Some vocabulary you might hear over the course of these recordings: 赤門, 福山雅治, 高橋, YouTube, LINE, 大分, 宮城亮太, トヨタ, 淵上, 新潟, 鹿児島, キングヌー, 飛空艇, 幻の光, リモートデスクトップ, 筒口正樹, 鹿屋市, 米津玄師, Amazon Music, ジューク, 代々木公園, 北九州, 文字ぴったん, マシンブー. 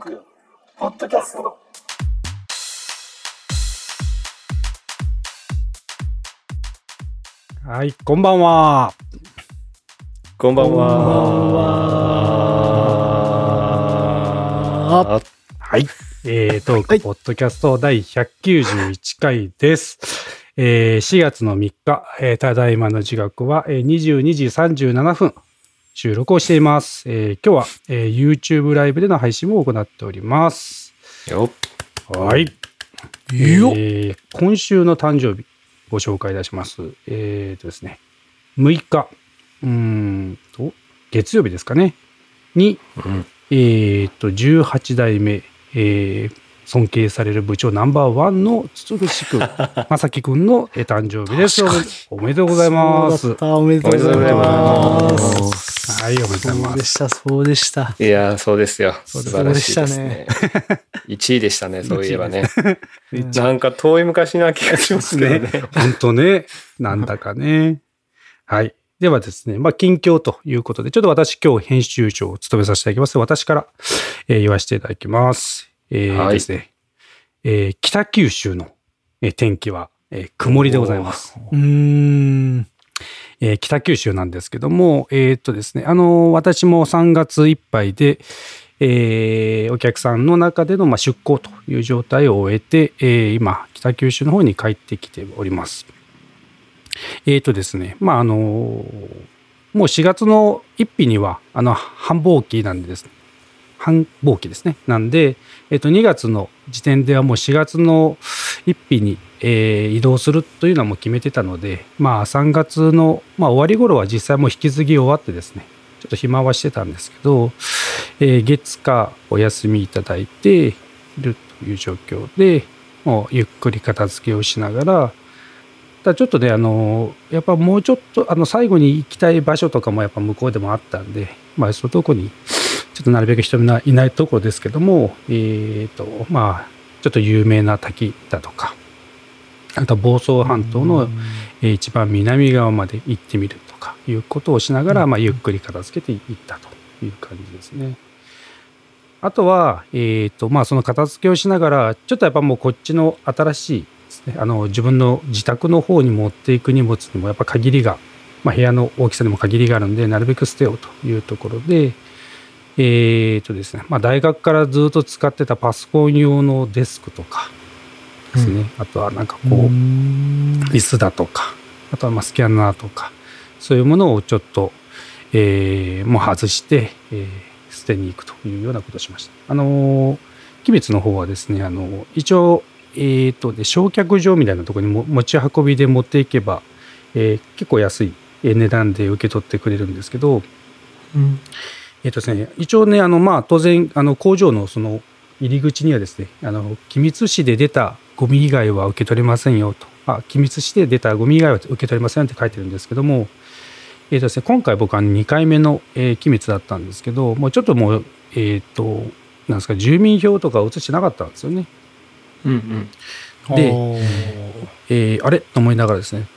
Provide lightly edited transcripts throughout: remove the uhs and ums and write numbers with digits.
トークポッドキャスト。はい、こんばんは。こんばんは。はい、トークポッドキャスト第191回です。4月の3日、ただいまの時刻は22時37分。収録をしています。今日は、YouTube ライブでの配信も行っております。よっ。はい。よっ。今週の誕生日ご紹介いたします。ですね、6日、月曜日ですかね。に、18代目、尊敬される部長ナンバーワンの筒口くん、正樹くんの誕生日です。おめでとうございます。おめでとうございます。はい、おめでとうございます。そうでした。いや、そうですよ。素晴らしいですね。1位でしたね、そういえばね。なんか遠い昔な気がしますけどね。本当ね、なんだかね。はい。ではですね、まあ、近況ということで、ちょっと私今日編集長を務めさせていただきます。私から、言わせていただきます。ですね、北九州の天気は、曇りでございます。北九州なんですけども、ですね、私も3月いっぱいで、お客さんの中での、まあ、出向という状態を終えて、今、北九州の方に帰ってきております。ですね、まあ、もう4月の1日には、繁忙期ですね。なんで、2月の時点ではもう4月の1日に、移動するというのはもう決めてたので、まあ、3月の、終わり頃は実際もう引き継ぎ終わってですね、ちょっと暇はしてたんですけど、月火お休みいただいているという状況で、もうゆっくり片付けをしながら、ちょっとね、やっぱもうちょっと最後に行きたい場所とかもやっぱ向こうでもあったんで、まあ、そういうとこにちょっとなるべく人がいないところですけども、まあ、ちょっと有名な滝だとか、あと房総半島の一番南側まで行ってみるとかいうことをしながら、まあ、ゆっくり片付けていったという感じですね。あとは、まあ、その片付けをしながら、ちょっとやっぱもうこっちの新しいですね、自分の自宅の方に持っていく荷物にもやっぱ限りが、まあ、部屋の大きさにも限りがあるんで、なるべく捨てようというところで、ですね、まあ、大学からずっと使ってたパソコン用のデスクとかですね、あとはなんかこう椅子だとか、あとはまあスキャナーとか、そういうものをちょっと、もう外して、捨てに行くというようなことをしました。鬼滅の方はですね、一応、焼却場みたいなところにも持ち運びで持っていけば、結構安い値段で受け取ってくれるんですけど、ですね、一応ね、まあ、当然工場のその入り口にはですね、君津市で出たゴミ以外は受け取れませんよと、君津市で出たゴミ以外は受け取れませんって書いてるんですけども、ですね、今回僕は2回目の、君津だったんですけど、もうちょっともう、なんですか、住民票とか写してなかったんですよね。で、あれと思いながらですね、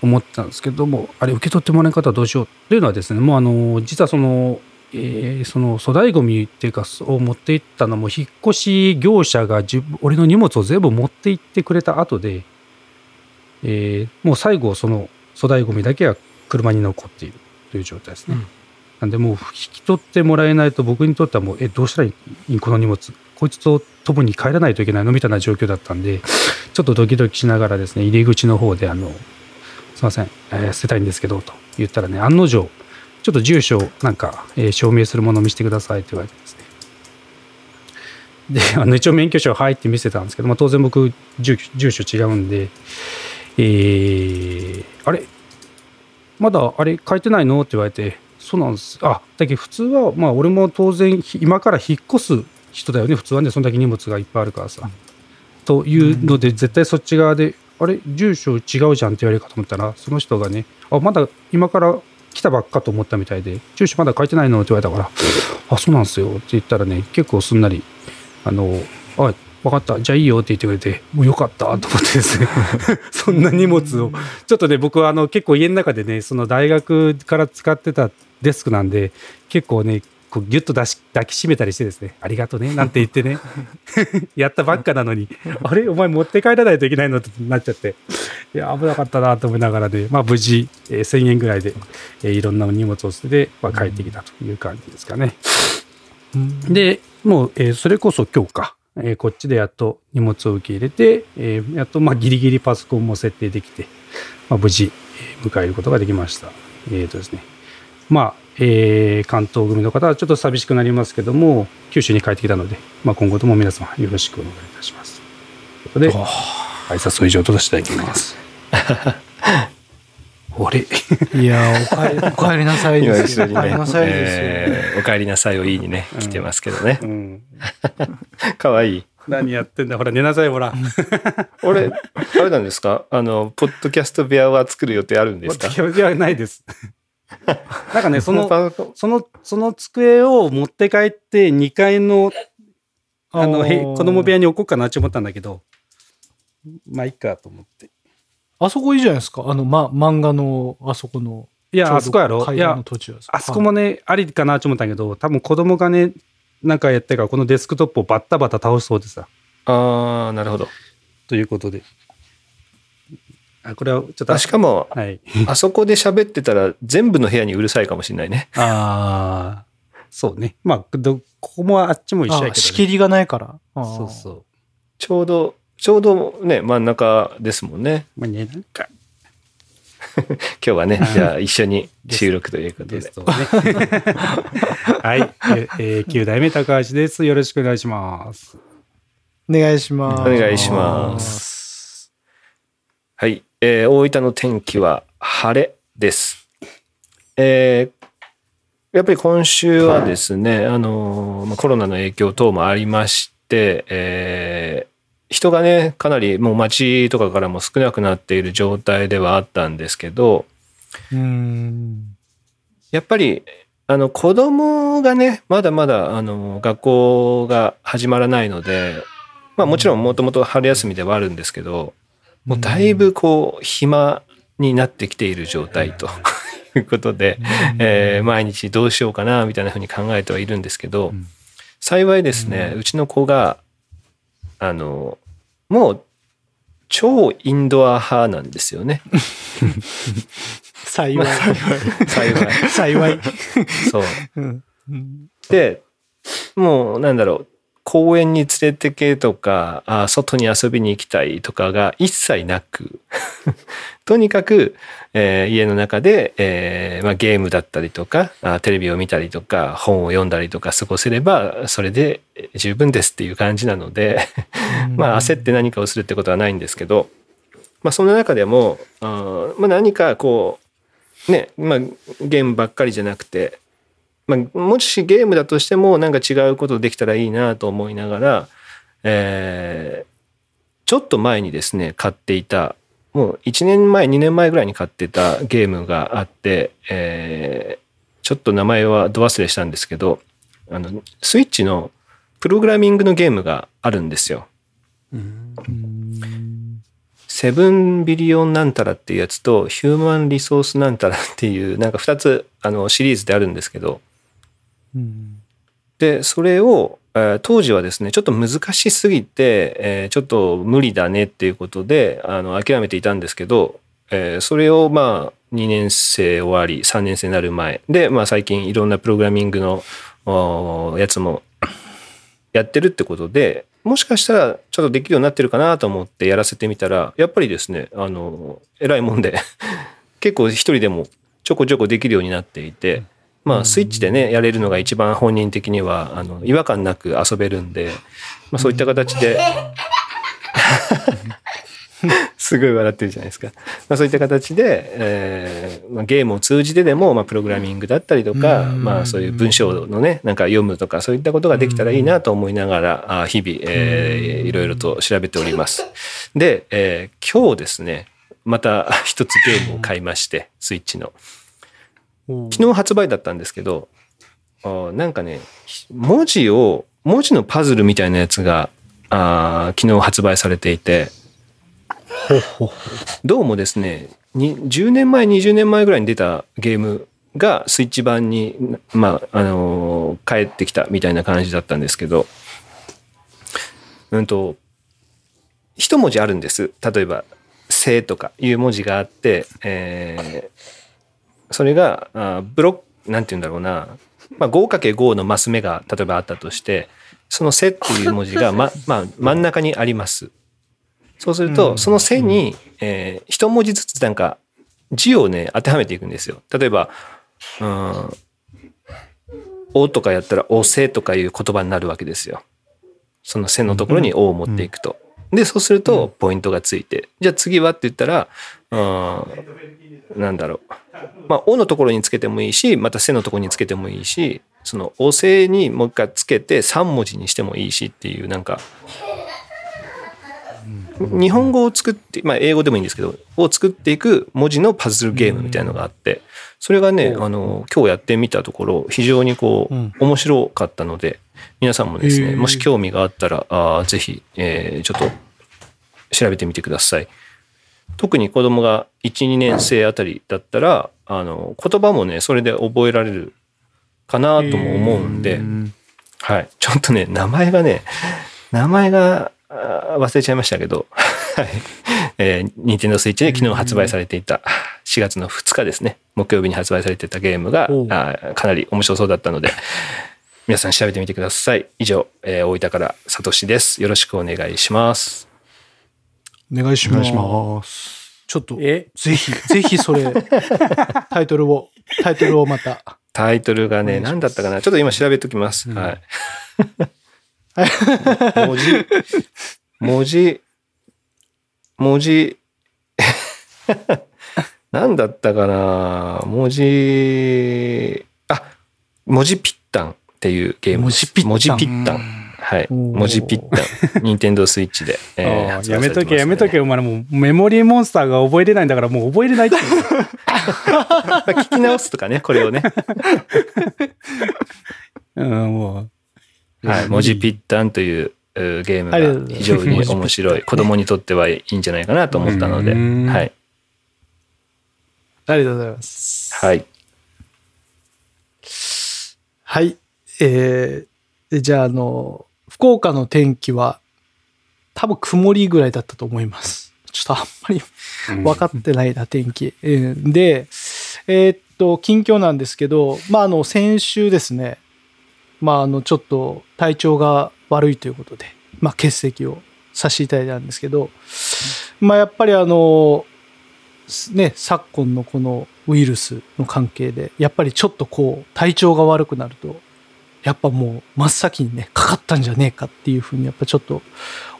思ってたんですけども、あれ受け取ってもらえ方はどうしようというのはですね、もう実はその粗大ゴミっていうかを持って行ったのも、引っ越し業者が俺の荷物を全部持って行ってくれた後で、もう最後その粗大ゴミだけは車に残っているという状態ですね。なんでもう引き取ってもらえないと、僕にとってはもうどうしたらいいこの荷物、こいつと共に帰らないといけないのみたいな状況だったんで、ちょっとドキドキしながらですね、入り口の方ですいません、捨てたいんですけどと言ったらね、案の定ちょっと住所をなんか、証明するものを見せてくださいって言われてですね。で、一応免許証入って見せたんですけど、まあ、当然僕住所違うんで、あれまだあれ書いてないのって言われて、そうなんです、だけど普通は、まあ、俺も当然今から引っ越す人だよね、普通はね、そんだけ荷物がいっぱいあるからさ、というので、絶対そっち側であれ住所違うじゃんって言われるかと思ったら、その人がね、まだ今から来たばっかと思ったみたいで、住所まだ書いてないのって言われたから、そうなんですよって言ったらね、結構すんなり分かった、じゃあいいよって言ってくれて、もうよかったと思ってですねそんな荷物をちょっとね、僕は結構家の中でね、その大学から使ってたデスクなんで、結構ね、こうギュッと抱きしめたりしてですね、ありがとねなんて言ってねやったばっかなのにあれお前持って帰らないといけないのってなっちゃって、いや危なかったなと思いながらで、まあ、無事、1000円ぐらいで、いろんな荷物を捨てて、まあ、帰ってきたという感じですかね、うん、でもう、それこそ今日か、こっちでやっと荷物を受け入れて、やっとまあギリギリパソコンも設定できて、まあ、無事迎えることができました。ですね、まあ関東組の方はちょっと寂しくなりますけども九州に帰ってきたので、まあ、今後とも皆様よろしくお願いいたしますということで挨拶を以上としていきますあれいやお帰りなさいですよね、お帰りなさいをいいにね来てますけどね、うんうん、かわいい、何やってんだほら寝なさいほら俺あれなんですか、ポッドキャスト部屋は作る予定あるんですか。ポッドキャスト部屋ないですなんかねその机を持って帰って2階の子供部屋に置こうかなって思ったんだけど、まあいいかと思って。あそこいいじゃないですか、漫画のあそこの、いやあそこやろ、いやあそこもね、はい、ありかなって思ったんだけど、多分子供がねなんかやってからこのデスクトップをバッタバタ倒しそうでさあ、なるほどということで、これはちょっとしかも、はい、あそこで喋ってたら全部の部屋にうるさいかもしれないねああそうね、まあここもあっちも一緒やけど、ね、仕切りがないから、あそうそう、ちょうどね真ん中ですもんね、まあ、ねなんか今日はねじゃあ一緒に収録ということでねはい、9代目高橋です、よろしくお願いします。お願いしますお願いします。はい、大分の天気は晴れです。やっぱり今週はですね、コロナの影響等もありまして、人がねかなりもう街とかからも少なくなっている状態ではあったんですけど、やっぱり子供がねまだまだ学校が始まらないので、まあ、もちろんもともと春休みではあるんですけど。もうだいぶこう暇になってきている状態ということで、毎日どうしようかなみたいなふうに考えてはいるんですけど、幸いですねうちの子がもう超インドア派なんですよね幸い幸いそうで、もうなんだろう、公園に連れてけとか、外に遊びに行きたいとかが一切なくとにかく、家の中で、ゲームだったりとかテレビを見たりとか本を読んだりとか過ごせればそれで十分ですっていう感じなのでまあ焦って何かをするってことはないんですけど、まあ、その中でも何かこうね、ゲームばっかりじゃなくて、もしゲームだとしてもなんか違うことできたらいいなと思いながら、ちょっと前にですね買っていた、もう1年前2年前ぐらいに買ってたゲームがあって、ちょっと名前はど忘れしたんですけど、スイッチのプログラミングのゲームがあるんですよ。セブンビリオンなんたらっていうやつとヒューマンリソースなんたらっていうなんか2つシリーズであるんですけど、でそれを当時はですねちょっと難しすぎて、ちょっと無理だねっていうことで諦めていたんですけど、それをまあ2年生終わり3年生になる前で、まあ、最近いろんなプログラミングのやつもやってるってことで、もしかしたらちょっとできるようになってるかなと思ってやらせてみたら、やっぱりですねえらいもんで結構一人でもちょこちょこできるようになっていて、まあ、スイッチでねやれるのが一番本人的には違和感なく遊べるんで、まあ、そういった形ですごい笑ってるじゃないですか、まあ、そういった形で、ゲームを通じてでも、まあ、プログラミングだったりとか、まあ、そういう文章のねなんか読むとかそういったことができたらいいなと思いながら日々、いろいろと調べております。で、今日ですねまた一つゲームを買いまして、スイッチの昨日発売だったんですけど、なんかね文字のパズルみたいなやつが昨日発売されていて、どうもですね10年前20年前ぐらいに出たゲームがスイッチ版に、帰ってきたみたいな感じだったんですけど、一文字あるんです。例えば生とかいう文字があって、それがブロックなんていうんだろうな、5×5 のマス目が例えばあったとして、その「せ」っていう文字が、真ん中にあります。そうするとその「せ」に、一文字ずつなんか字をね当てはめていくんですよ。例えば「お」とかやったら「おせ」とかいう言葉になるわけですよ。その「せ」のところに「お」を持っていくと。でそうするとポイントがついて、じゃあ次はって言ったらおのところにつけてもいいし、またせのところにつけてもいいし、そのおせにもう一回つけて3文字にしてもいいしっていう、なんか日本語を作って、英語でもいいんですけど、を作っていく文字のパズルゲームみたいなのがあって、それがね今日やってみたところ非常に面白かったので、皆さんもですね、もし興味があったらぜひ、ちょっと調べてみてください。特に子供が 1,2 年生あたりだったら言葉もねそれで覚えられるかなとも思うんで、はい、ちょっとね名前が忘れちゃいましたけどNintendo Switch で昨日発売されていた4月の2日ですね、木曜日に発売されていたゲームがかなり面白そうだったので、皆さん調べてみてください。以上、大分からさとしです。よろしくお願いします。お願いします。ちょっとぜひそれタイトルをまた。タイトルがね何だったかな、ちょっと今調べときます。はい。文字何だったかな、文字ぴったん。っていうゲームです。文字ぴったん、はい、文字ぴったん、Nintendo Switch で、やめとけ、ね、やめとけ、お前もうメモリーモンスターが覚えれないんだからもう覚えれないって聞き直すとかね、これをね、もうはい、文字ぴったんというゲームが非常に面白い、子供にとってはいいんじゃないかなと思ったので、はい、ありがとうございます。はいはい。じゃあ福岡の天気は多分曇りぐらいだったと思います。ちょっとあんまり分かってないな天気、で近況なんですけど、先週ですね、ちょっと体調が悪いということで、欠席をさせていただいたんですけど、やっぱりね、昨今のこのウイルスの関係でやっぱりちょっと体調が悪くなるとやっぱもう真っ先にねかかったんじゃねえかっていうふうにやっぱちょっと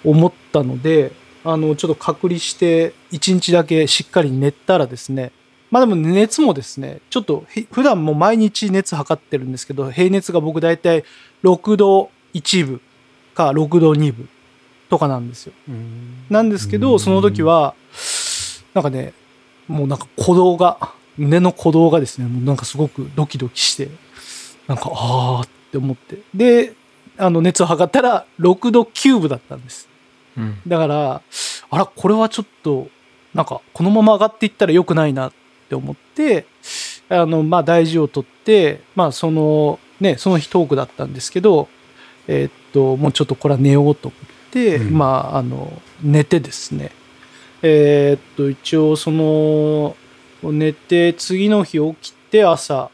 思ったので、ちょっと隔離して1日だけしっかり寝たらですね、でも熱もですね、ちょっと普段も毎日熱測ってるんですけど、平熱が僕だいたい6度1分か6度2分とかなんですよ。なんですけどその時はなんかね、もうなんか胸の鼓動がですね、もうなんかすごくドキドキして、なんかって思って、で熱を測ったら6度9分だったんです、だからこれはちょっとなんかこのまま上がっていったら良くないなって思って、大事を取って、その日トークだったんですけど、もうちょっとこれは寝ようと思って、寝てですね、一応寝て次の日起きて朝、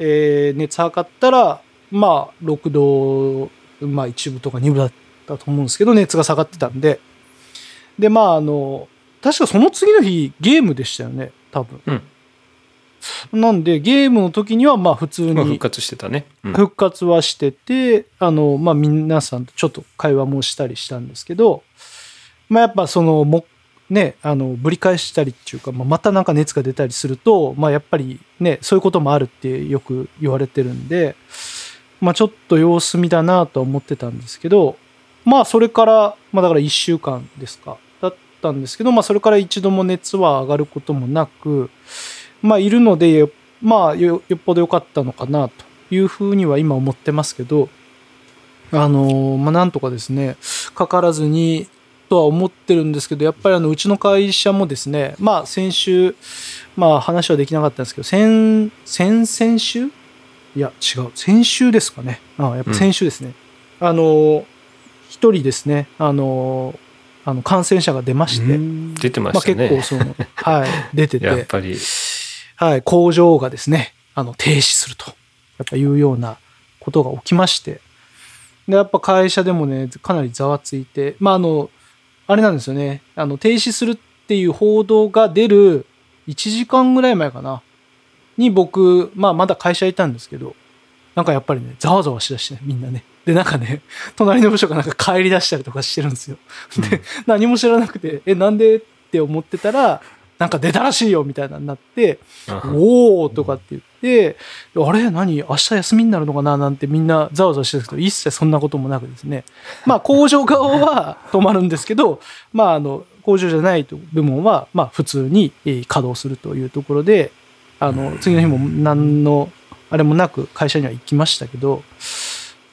熱測ったら6度、1分とか2分だったと思うんですけど、熱が下がってたんで、で確かその次の日ゲームでしたよね多分、なんでゲームの時には普通に復活してたね、復活はしてて、皆さんとちょっと会話もしたりしたんですけど、やっぱぶり返したりっていうか、またなんか熱が出たりすると、やっぱりねそういうこともあるってよく言われてるんで、ちょっと様子見だなと思ってたんですけど、それから、だから1週間ですかだったんですけど、それから一度も熱は上がることもなく、いるので、よっぽど良かったのかなというふうには今思ってますけど、なんとかですねかからずにとは思ってるんですけど、やっぱりうちの会社もですね、まあ、先週、まあ、話はできなかったんですけど、先々週いや違う、先週ですかね。ああ、やっぱ先週ですね、うん、一人ですね、感染者が出まして、うん、出てましたね、まあ、結構そのはい出てて、やっぱり、はい、工場がですね停止するとやっぱいうようなことが起きまして、でやっぱ会社でもねかなりざわついて、まああれなんですよね、停止するっていう報道が出る1時間ぐらい前かなに僕、まあ、まだ会社いたんですけど、なんかやっぱりねざわざわしだして、ね、みんなね、でなんかね隣の部署がなんか帰り出したりとかしてるんですよ、で、うん、何も知らなくてなんでって思ってたらなんか出たらしいよみたいなになっておーとかって言って、うん、あれ何明日休みになるのかななんてみんなざわざわしてるんですけど、一切そんなこともなくですね、まあ工場側は止まるんですけどまあ工場じゃない部門はまあ普通に稼働するというところで、次の日も何のあれもなく会社には行きましたけど、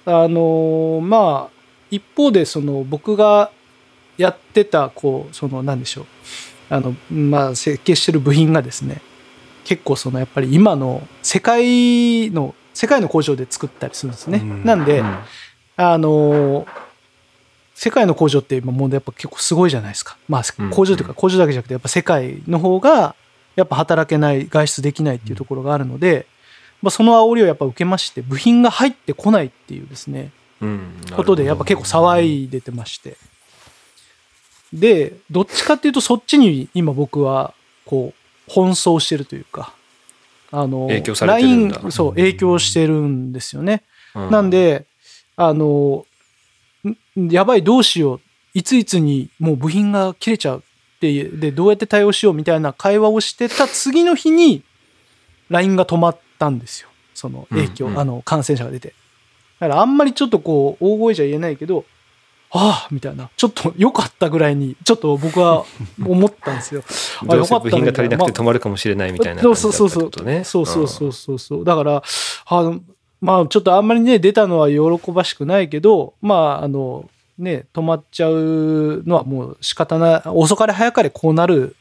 まあ一方でその僕がやってたこうその何でしょうまあ設計してる部品がですね結構そのやっぱり今の世界の工場で作ったりするんですね、うん、なんで、うん、世界の工場って今問題やっぱ結構すごいじゃないですか、まあ工場というか工場だけじゃなくてやっぱ世界の方がやっぱ働けない外出できないっていうところがあるので、まあ、その煽りをやっぱ受けまして部品が入ってこないっていうですね、うん、ことでやっぱ結構騒いでてまして、うん、でどっちかっていうとそっちに今僕はこう奔走してるというか影響されてるんだ、LINE、そう影響してるんですよね、うん、なんでやばいどうしよういついつにもう部品が切れちゃうでどうやって対応しようみたいな会話をしてた次の日に LINE が止まったんですよ、その影響、うんうん、感染者が出て、だからあんまりちょっとこう大声じゃ言えないけどああみたいなちょっと良かったぐらいにちょっと僕は思ったんですよどうせ部品が足りなくて止まるかもしれないみたいな感じだったってことね、そうそうそうそうそう、だからまあちょっとあんまりね出たのは喜ばしくないけど、まあね、止まっちゃうのはもう仕方ない、遅かれ早かれこうなる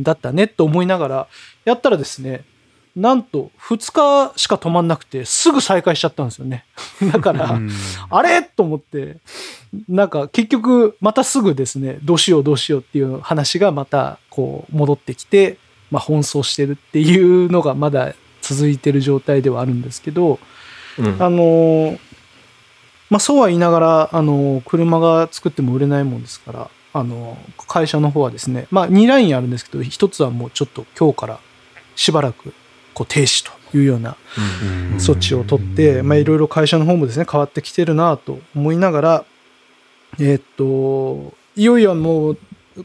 だったねと思いながらやったらですね、なんと2日しか止まんなくてすぐ再開しちゃったんですよねだからあれと思ってなんか結局またすぐですねどうしようっていう話がまたこう戻ってきて、まあ奔走してるっていうのがまだ続いてる状態ではあるんですけど、うん、まあ、そうは言いながら車が作っても売れないもんですから会社の方はですね、まあ、2ラインあるんですけど1つはもうちょっと今日からしばらくこう停止というような措置を取って、まあいろいろ会社の方もですね変わってきてるなと思いながら、いよいよもう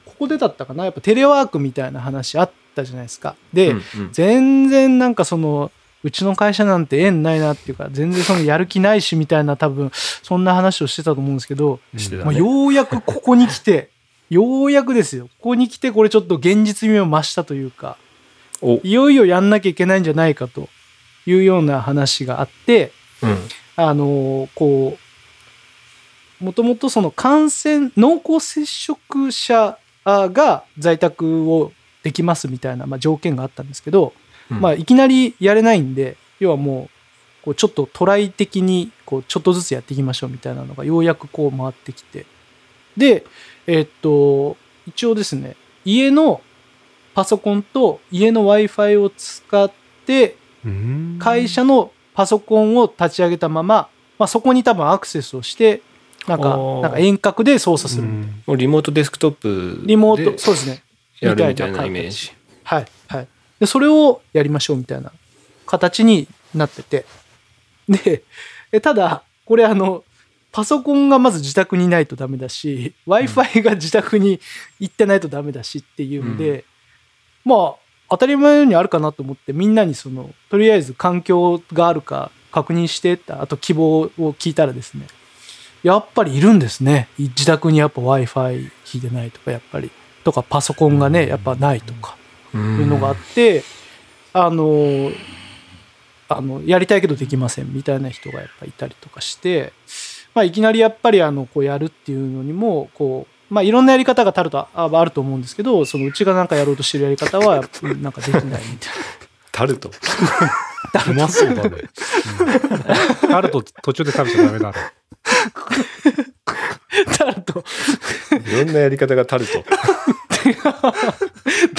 ここでだったかな、やっぱテレワークみたいな話あったじゃないですか、で、うんうん、全然なんかうちの会社なんて縁ないなっていうか全然やる気ないしみたいな多分そんな話をしてたと思うんですけど、ね、まあ、ようやくここに来てようやくですよ、ここに来てこれちょっと現実味を増したというか、いよいよやんなきゃいけないんじゃないかというような話があって、うん、こうもともと濃厚接触者が在宅をできますみたいな、まあ、条件があったんですけど、まあ、いきなりやれないんで、要はも うちょっとトライ的にちょっとずつやっていきましょうみたいなのがようやくこう回ってきて、で一応ですね家のパソコンと家の Wi-Fi を使って会社のパソコンを立ち上げたまま、まあ、そこに多分アクセスをしてなんか遠隔で操作するみたいな、もうリモートデスクトップでリモートそうですねやるみたいなイメージ、はいはい、でそれをやりましょうみたいな形になってて、でただこれパソコンがまず自宅にないとダメだし Wi-Fi が自宅に行ってないとダメだしっていうんで、うん、まあ当たり前のようにあるかなと思ってみんなにとりあえず環境があるか確認してって、あと希望を聞いたらですねやっぱりいるんですね、自宅にやっぱ Wi-Fi 引いてないとかやっぱりとかパソコンがねやっぱないとか、うん、いうのがあってやりたいけどできませんみたいな人がやっぱいたりとかして、まあ、いきなりやっぱりこうやるっていうのにもこうまあ、いろんなやり方があると思うんですけど、そのうちがなんかやろうとしてるやり方はなんかできないみたいな。タルト。うまそうだね。タルト途中で食べちゃダメだろ。タルト。いろんなやり方がタルト。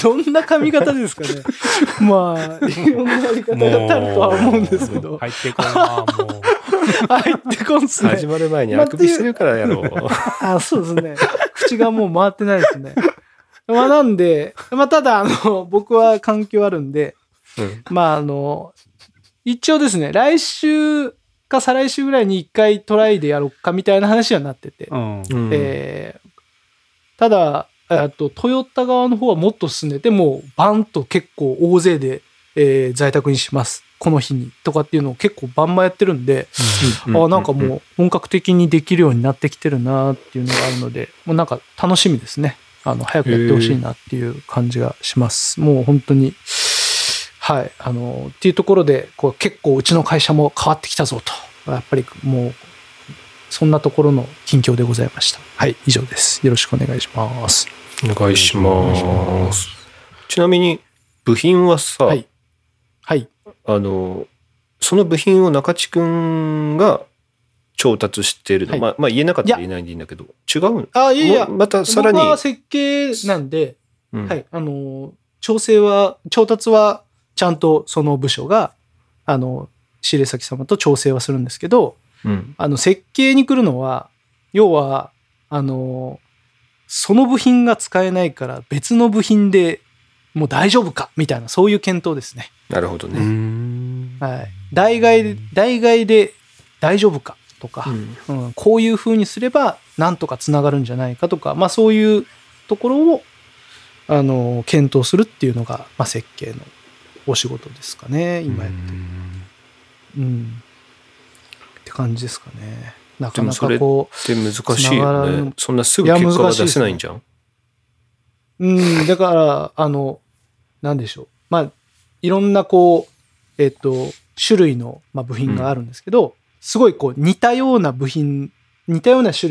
どんな髪型ですかね。まあいろんなやり方がタルトは思うんですけど。入ってこんなもう。入ってこんっすね。始まる前にあくびしてるからやろう。あ、そうですね。口がもう回ってないですね。まあなんで、まあただ僕は環境あるんで、うん、まあ一応ですね、来週か再来週ぐらいに一回トライでやろうかみたいな話はなってて、うん、ただトヨタ側の方はもっと進んでて、もうバンと結構大勢で、在宅にしますこの日にとかっていうのを結構バンバンやってるんで、うん、あ、なんかもう本格的にできるようになってきてるなっていうのがあるので、もうなんか楽しみですね。早くやってほしいなっていう感じがします。もう本当に、はい、っていうところで、こう結構うちの会社も変わってきたぞと、やっぱりもうそんなところの近況でございました。はい、以上です。よろしくお願いします。お願いします。ちなみに部品はさ、はい。はい。その部品を中地くんが調達してるの、はい、まあ言えなかったら言えないんでいいんだけど、違う。あ、いやいや、またさらに僕は設計なんで、うん、はい、調達はちゃんとその部署が仕入れ先様と調整はするんですけど、うん、設計に来るのは要はその部品が使えないから別の部品でもう大丈夫かみたいな、そういう検討ですね。なるほどね。はい、代替で大丈夫かとか、うんうん、こういう風にすればなんとかつながるんじゃないかとか、まあ、そういうところを検討するっていうのが、まあ、設計のお仕事ですかね、今やってる、うん、って感じですかね。なかなかこうでもそれって難しいよね。そんなすぐ結果は出せないんじゃん。うん、だからなんでしょう、まあいろんなこう種類の、まあ、部品があるんですけど、うん、すごいこう似たような種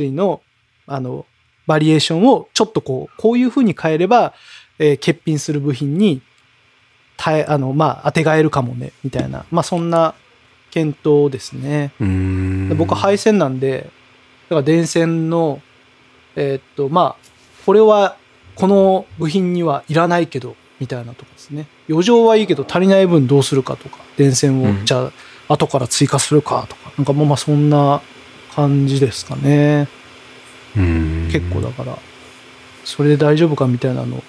類のバリエーションをちょっとこういう風に変えれば、欠品する部品にまあ当てがえるかもねみたいな、まあそんな検討ですね。僕は配線なんで、だから電線のまあこれはこの部品にはいらないけどみたいなとこですね。余剰はいいけど足りない分どうするかとか、電線をじゃあ後から追加するかとか、なんかもうまあそんな感じですかね。結構だからそれで大丈夫かみたいなの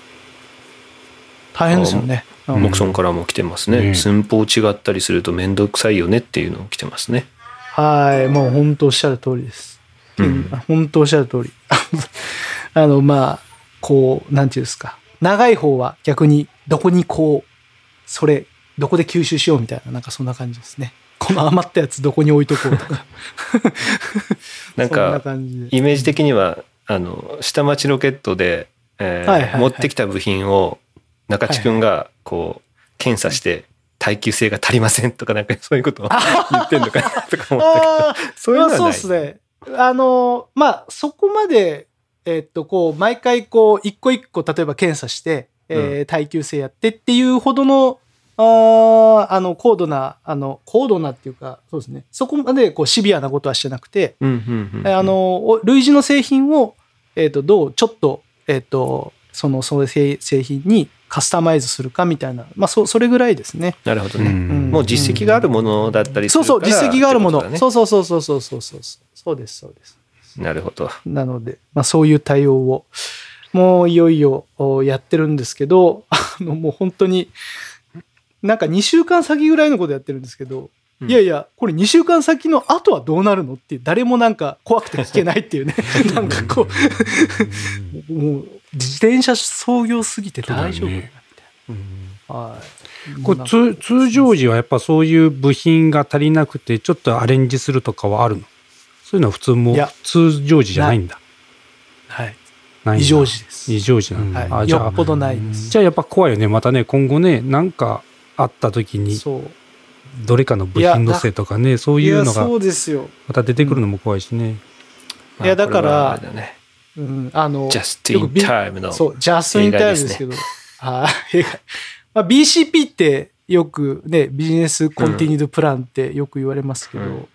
大変ですよね。モクソンからも来てますね、うん、寸法違ったりするとめんどくさいよねっていうのを来てますね。はい、もう本当おっしゃる通りです、うん、本当おっしゃる通りまあこうなんていうんですか、長い方は逆にどこにこうそれどこで吸収しようみたいな、なんかそんな感じですね。この余ったやつどこに置いとこうとかなんかイメージ的には下町ロケットで、はいはいはい、持ってきた部品を中地くんがこう検査して、はいはい、耐久性が足りませんとか、なんかそういうことを言ってんのかなとか思ったけどそういうのはない、まあ、そうですね。まあそこまでこう毎回こう一個一個例えば検査して、耐久性やってっていうほどの高度なっていうか、そうですね、そこまでこうシビアなことはしてなくて、類似の製品を、どうちょっと、その製品にカスタマイズするかみたいな、まあ、それぐらいですね。なるほどね、うん、もう実績があるものだったりするから、そうそう実績があるもの、ね、そうですそうです。なるほど。なので、まあ、そういう対応をもういよいよやってるんですけど、もう本当になんか2週間先ぐらいのことやってるんですけど、うん、いやいやこれ2週間先の後はどうなるのって、誰もなんか怖くて聞けないっていうねなんかこうもう自転車創業すぎて大丈夫かみたいな、はい、これ通常時はやっぱそういう部品が足りなくてちょっとアレンジするとかはあるの？そういうのは通常時じゃないんだ。はい。ない。異常時です。異常時なんだ。はい、よっぽどないです。じゃあやっぱ怖いよね。またね、今後ね、なんかあった時に、どれかの部品のせいとかね、そういうのがまた出てくるのも怖いしね。いや、だから、うん、ジャストインタイムの映画ですね。そう、ジャストインタイムですけど。はい。まあ、BCP ってよくね、ビジネスコンティニュードプランってよく言われますけど、うん、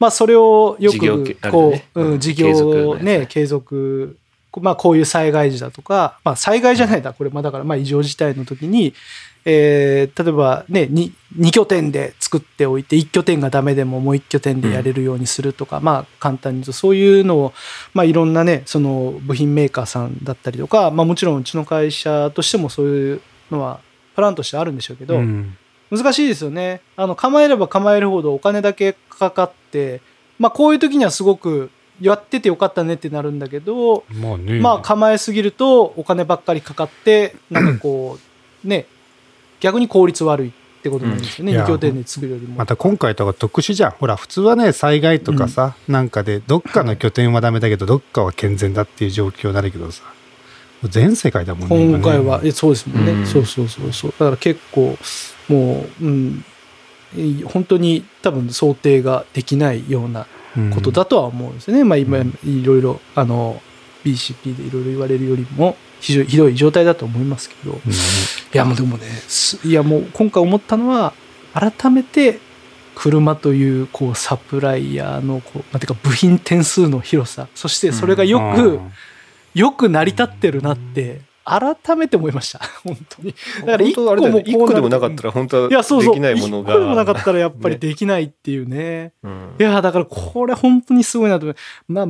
まあそれをよくこう、うん、事業をね、継続、まあこういう災害時だとか、まあ災害じゃないな、これ、まあだからまあ異常事態の時に、例えばね、2拠点で作っておいて1拠点がダメでももう1拠点でやれるようにするとか、うん、まあ簡単に言うとそういうのを、まあ、いろんなねその部品メーカーさんだったりとか、まあ、もちろんうちの会社としてもそういうのはプランとしてあるんでしょうけど、うん、難しいですよね。構えれば構えるほどお金だけかかって、まあ、こういう時にはすごくやっててよかったねってなるんだけど、まあね、まあ、構えすぎるとお金ばっかりかかってなんかこうね逆に効率悪いってことなんですよね、うん、2拠点で作るよりも。また今回とか特殊じゃん。ほら普通はね災害とかさ、うん、なんかでどっかの拠点はダメだけどどっかは健全だっていう状況になるけどさ、全世界だもんね今ね。今回はそうですもんね、うん、そうだから結構もう、うん、本当に多分想定ができないようなことだとは思うんですよね、うん、まあ今いろいろBCP でいろいろ言われるよりも非常にひどい状態だと思いますけど、うん、でも今回思ったのは改めて車というこうサプライヤーのこう、てか部品点数の広さ、そしてそれがよく成り立ってるなって改めて思いました。本当にだから1個もこう1個でもなかったら本当はできないものが1個でもなかったらやっぱりできないっていう ね、うん、いやだからこれ本当にすごいなと思う。まあ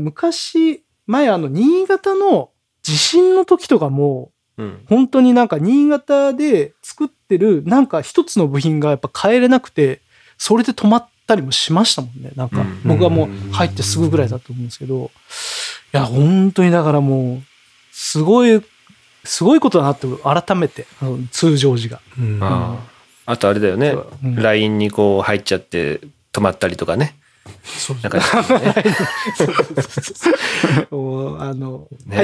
前新潟の地震の時とかも、うん、本当になんか新潟で作ってるなんか一つの部品がやっぱ変えれなくてそれで止まったりもしましたもんね。なんか僕はもう入ってすぐぐらいだと思うんですけど、いや本当にだからもうすごいことだなって改めて通常時が、うん、あとあれだよね、うん、LINE にこう入っちゃって止まったりとかね。入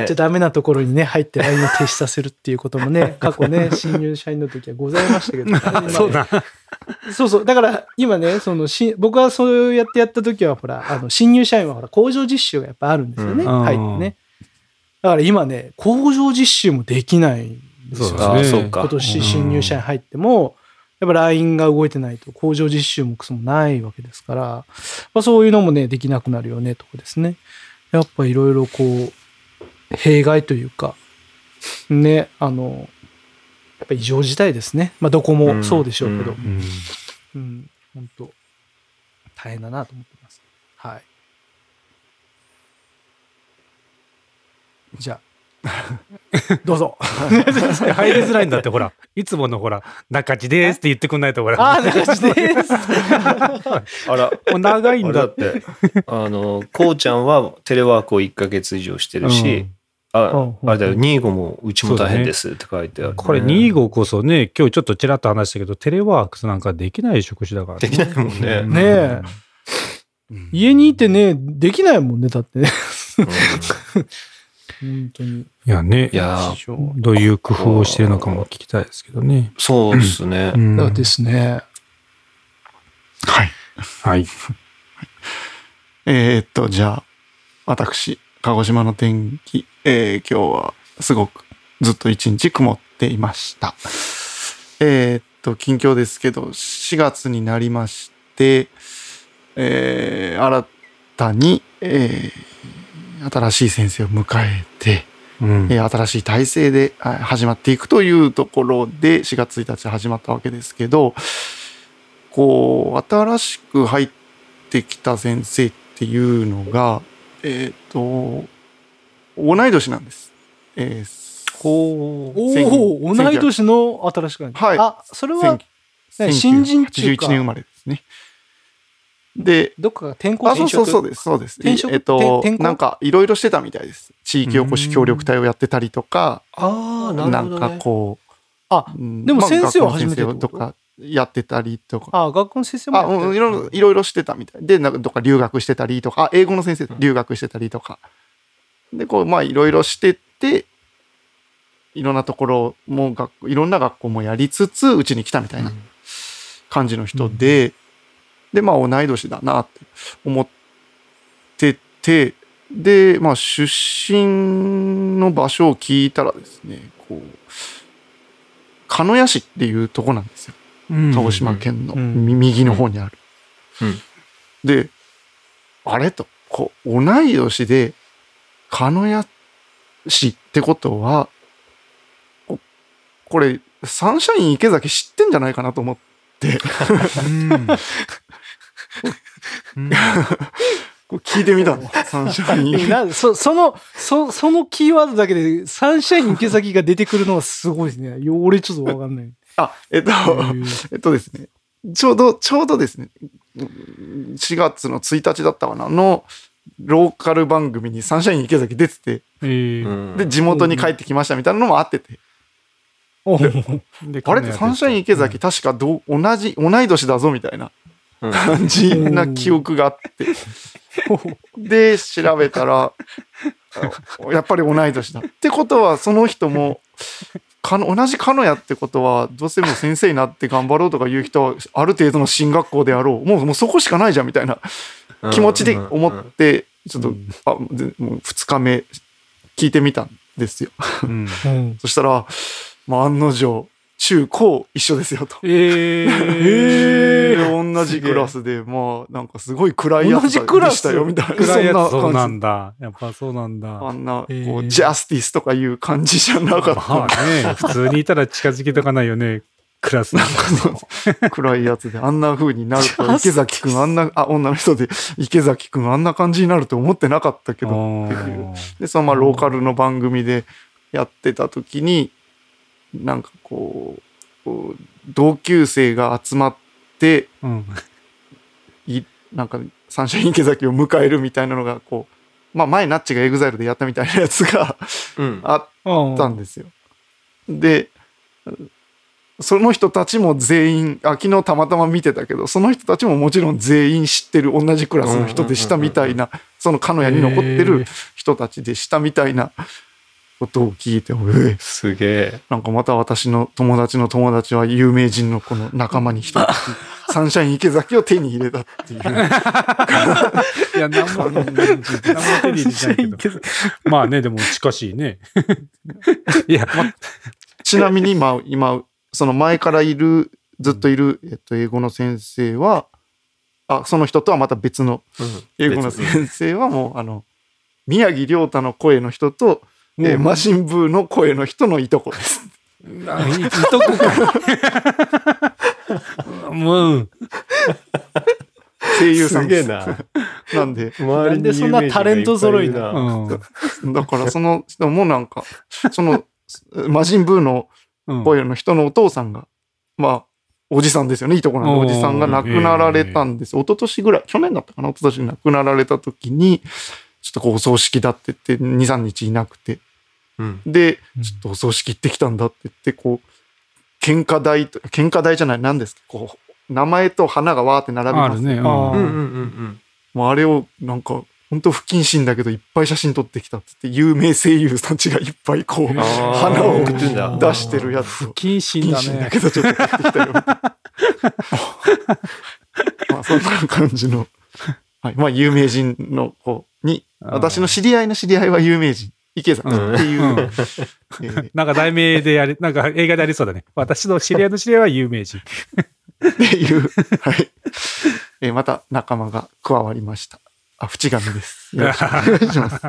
っちゃダメなところにね入って LINE を停止させるっていうこともね過去ね新入社員の時はございましたけど、そうだから今ね僕はそうやってやった時はほら新入社員はほら工場実習がやっぱあるんですよね、うん、入ってね。だから今ね工場実習もできないんですよね。そうか今年新入社員入っても、うんやっぱ LINE が動いてないと工場実習もクソもないわけですから、まあ、そういうのもねできなくなるよねとかですね。やっぱいろいろこう弊害というかねやっぱ異常事態ですね。まあどこもそうでしょうけど、うんうんうん、本当大変だなと思ってます。はい。じゃあ。どうぞ入りづらいんだってほらいつものほら中地ですって言ってくんないとほら中地ですあらもう長いんだってこうちゃんはテレワークを1ヶ月以上してるし、うん、あれだよ25もうちも大変ですって書いてある、ねね、これ25こそね今日ちょっとちらっと話したけどテレワークなんかできない職種だから、ね、できないもんね、ねえ家にいてねできないもんねだってね、うん本当にいやねいやどういう工夫をしてるのかも聞きたいですけどね。そうですね、うん、だですねはいはいじゃあ私鹿児島の天気、今日はすごくずっと一日曇っていました。近況ですけど4月になりまして、新たに、新しい先生を迎えて、うん新しい体制で始まっていくというところで4月1日始まったわけですけど、こう新しく入ってきた先生っていうのが同い年なんです。同い年の新しく、はい、あそれは、ね、新人中か1981年生まれですね。でどっかが転校してそうですなんかいろいろしてたみたいです。地域おこし協力隊をやってたりとか、あなるほど、ね、なんかこうあでも先生は初めてとかやってたりとか学校の先生もやってたいろいろしてたみたいで、なんかどっか留学してたりとか英語の先生留学してたりとかでこうまあいろいろしてていろんなところもいろんな学校もやりつつうちに来たみたいな感じの人で、まあ同い年だなって思ってて、で、まあ、出身の場所を聞いたらですね、こう鹿屋市っていうとこなんですよ、鹿児島県の右の方にある、で、あれと、こう同い年で鹿屋市ってことはこれサンシャイン池崎知ってんじゃないかなと思って聞いてみたのサンシャインな そのキーワードだけでサンシャイン池崎が出てくるのはすごいですね。俺ちょっとわかんないあ、ですね、ちょうどですね4月の1日だったかなのローカル番組にサンシャイン池崎出てて、で地元に帰ってきましたみたいなのもあってて、あれってサンシャイン池崎確か同い年だぞみたいな感じな記憶があって、で調べたらやっぱり同い年だってことは、その人も同じ鹿屋ってことはどうせもう先生になって頑張ろうとかいう人はある程度の進学校であろう、もうそこしかないじゃんみたいな気持ちで思ってちょっともう2日目聞いてみたんですよ、そしたら案の定中高一緒ですよと、同じクラスで、まあなんかすごい暗いやつでしたよみたいな、そんな感じ。そうなんだ、やっぱそうなんだ。あんなこう、ジャスティスとかいう感じじゃなかった、まあね、普通にいたら近づきとかないよねクラスなんかそう暗いやつであんな風になると池崎くん女の人で池崎くんあんな感じになると思ってなかったけどっていうで、そのまあローカルの番組でやってた時になんかこう同級生が集まって、なんかサンシャイン池崎を迎えるみたいなのがこう、まあ、前ナッチがエグザイルでやったみたいなやつがあったんですよ。でその人たちも全員昨日たまたま見てたけど、その人たちももちろん全員知ってる同じクラスの人でしたみたいな、その鹿屋に残ってる人たちでしたみたいなことを聞いて、すげえ。なんかまた私の友達の友達は有名人のこの仲間に一人サンシャイン池崎を手に入れたっていう。いや何も手に入れないけど。まあね、でも近しいね。いや、ちなみに今その前からずっといる英語の先生は、その人とはまた別の英語の先生はもう宮城亮太の声の人とマシンブーの声の人のいとこです。いとこか。声優さんです。すげえな。なんでそんなタレント揃いな。だからその人もなんかそのマシンブーの声の人のお父さんがまあおじさんですよね、いとこのおじさんが亡くなられたんです。一昨年ぐらい、去年だったかな、一昨年亡くなられた時に。ちょっとこうお葬式だって言って 2,3 日いなくて、でちょっとお葬式行ってきたんだって言ってこうなんですか、こう名前と花がわーって並びますね。あれをなんか本当不謹慎だけどいっぱい写真撮ってきたって言って、有名声優たちがいっぱいこう花を出してるやつ、不謹慎だね、不謹慎だけどちょっと撮ってきたよまあそんな感じの、はい、まあ有名人のこうに、私の知り合いは有名人池崎っていう、なんか題名でなんか映画でありそうだね、私の知り合いは有名人っていう、はい、また仲間が加わりました。淵上です、よろしくお願いします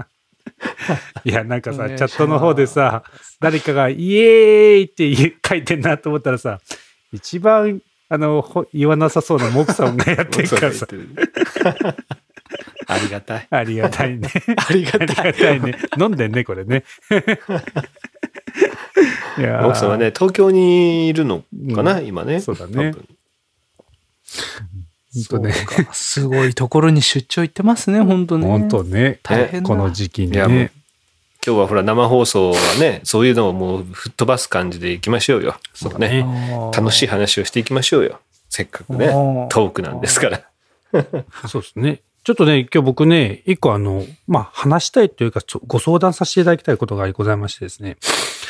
いやなんかさ、チャットの方でさ、誰かがイエーイって書いてんなと思ったらさ、一番言わなさそうなモクさんがやってるからさありがたい。ありがたいね。ありがたいね。飲んでんね、これね。いや奥さんはね、東京にいるのかな、今ね。そうだね。そうね。すごいところに出張行ってますね、本当ね。本当ね。大変だ。この時期にね。今日はほら、生放送はね、そういうのをもう吹っ飛ばす感じで行きましょうよ。そうね。楽しい話をしていきましょうよ。せっかくね、トークなんですから。そうですね。ちょっとね、今日僕ね、一個話したいというか、ご相談させていただきたいことがございましてですね。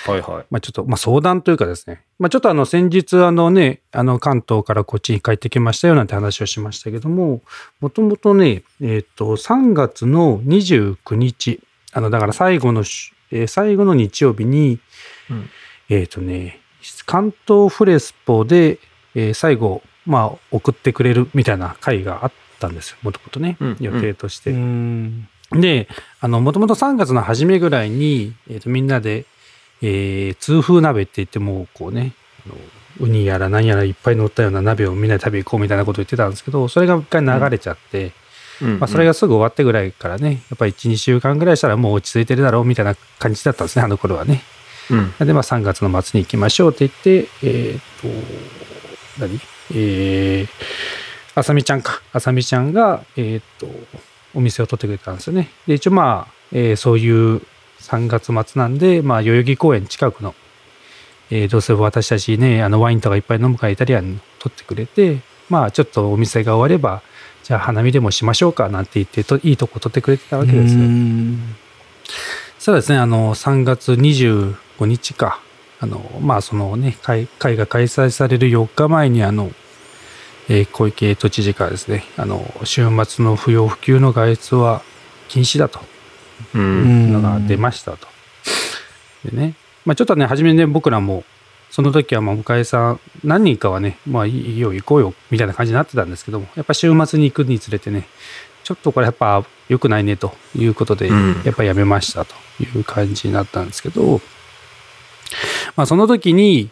はいはい。ちょっと、相談というかですね。ちょっと先日ね、関東からこっちに帰ってきましたよなんて話をしましたけども、もともとね、3月の29日、だから最後の日曜日に、うん、ね、関東フレスポで、最後、送ってくれるみたいな会があったんですよ、もともとね、うん、予定として。うん、で、もともと3月の初めぐらいに、みんなで、痛風鍋って言ってもこうね、ウニやら何やらいっぱい乗ったような鍋をみんなで食べに行こうみたいなことを言ってたんですけど、それが一回流れちゃって、うんうんうん、それがすぐ終わってぐらいからね、やっぱり 1,2 週間ぐらいしたらもう落ち着いてるだろうみたいな感じだったんですね、あの頃はね。うん、で、3月の末に行きましょうって言って、あさみちゃんが、お店を取ってくれたんですよね。で、一応そういう3月末なんで、代々木公園近くの、どうせ私たちね、ワインとかいっぱい飲むからイタリアン取ってくれて、ちょっとお店が終われば、じゃあ花見でもしましょうかなんて言って、いいとこ取ってくれてたわけですよ。そうですね、3月25日か、そのね、会が開催される4日前に、小池都知事からですね、週末の不要不急の外出は禁止だと。のが出ましたと。でね、ちょっとね、初めね、僕らもその時はおかえさん何人かはね、いいよ行こうよみたいな感じになってたんですけども、やっぱ週末に行くにつれてね、ちょっとこれやっぱ良くないねということで、やっぱやめましたという感じになったんですけど、その時に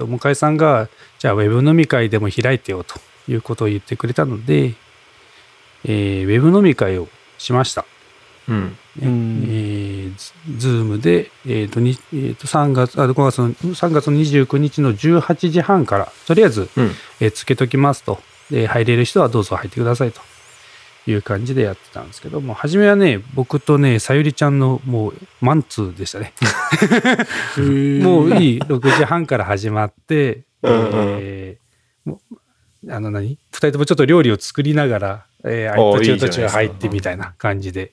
おかえさんがじゃあウェブ飲み会でも開いてよということを言ってくれたので、ウェブ飲み会をしました。うんズームで、3月の29日の18時半からとりあえず、つけときますと。で、入れる人はどうぞ入ってくださいという感じでやってたんですけども、初めはね、僕とね、さゆりちゃんのもうマンツーでしたねもういい6時半から始まって2人ともちょっと料理を作りながら、途中入ってみたいな感じで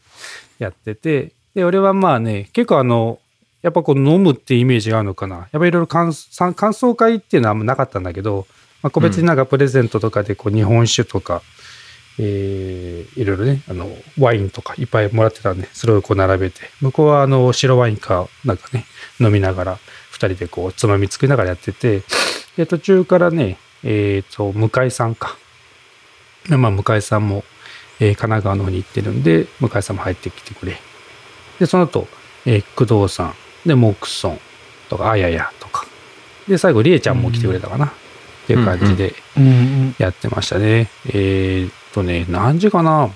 やってて、で、俺はね、結構やっぱこう飲むっていうイメージがあるのかな、やっぱいろいろ感想会っていうのはあんまなかったんだけど、個別にプレゼントとかでこう日本酒とか、いろいろね、ワインとかいっぱいもらってたんで、それをこう並べて、向こうは白ワインかなんかね飲みながら2人でこうつまみ作りながらやってて、で、途中からね、向井さんか、向井さんも、神奈川の方に行ってるんで、向井さんも入ってきてくれ。で、その後、工藤さんでモクソンとかあややとかで、最後りえちゃんも来てくれたかな、っていう感じでやってましたね。何時かな、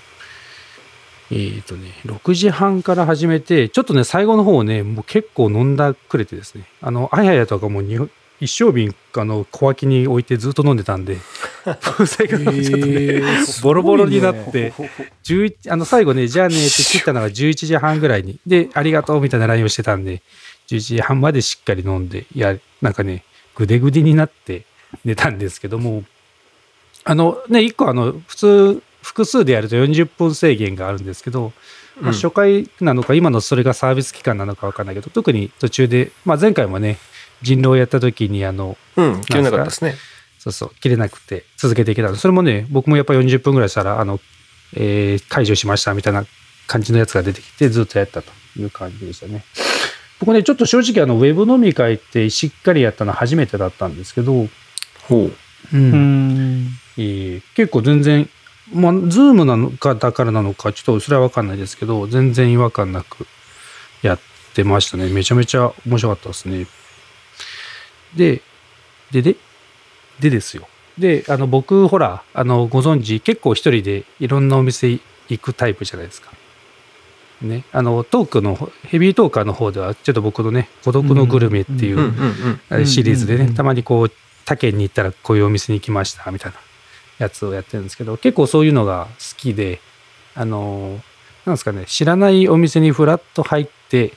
6時半から始めて、ちょっとね、最後の方ね、もう結構飲んだくれてですね、あややとかも一升瓶小脇に置いてずっと飲んでたんで最後ちょっとね、ボロボロになって、ね、最後ね、じゃあねって切ったのが11時半ぐらいにで、ありがとうみたいな LINE をしてたんで、11時半までしっかり飲んで、いや、なんかね、ぐでぐでになって寝たんですけども、1個普通複数でやると40分制限があるんですけど、初回なのか今のそれがサービス期間なのか分かんないけど、特に途中で、前回もね、人狼やった時に切れなかったですね。そうそう、切れなくて続けていけたの。それもね、僕もやっぱ40分ぐらいしたら解除しましたみたいな感じのやつが出てきて、ずっとやったという感じでしたね。僕ね、ちょっと正直ウェブ飲み会ってしっかりやったの初めてだったんですけど、結構全然、ズームなのかだからなのかちょっとそれは分かんないですけど、全然違和感なくやってましたね。めちゃめちゃ面白かったですね。でですよ。で、僕、ほら、ご存知、結構一人でいろんなお店行くタイプじゃないですか。ね、ヘビートーカーの方では、ちょっと僕のね、孤独のグルメっていうシリーズでね、たまにこう、他県に行ったらこういうお店に行きました、みたいなやつをやってるんですけど、結構そういうのが好きで、なんですかね、知らないお店にフラッと入って、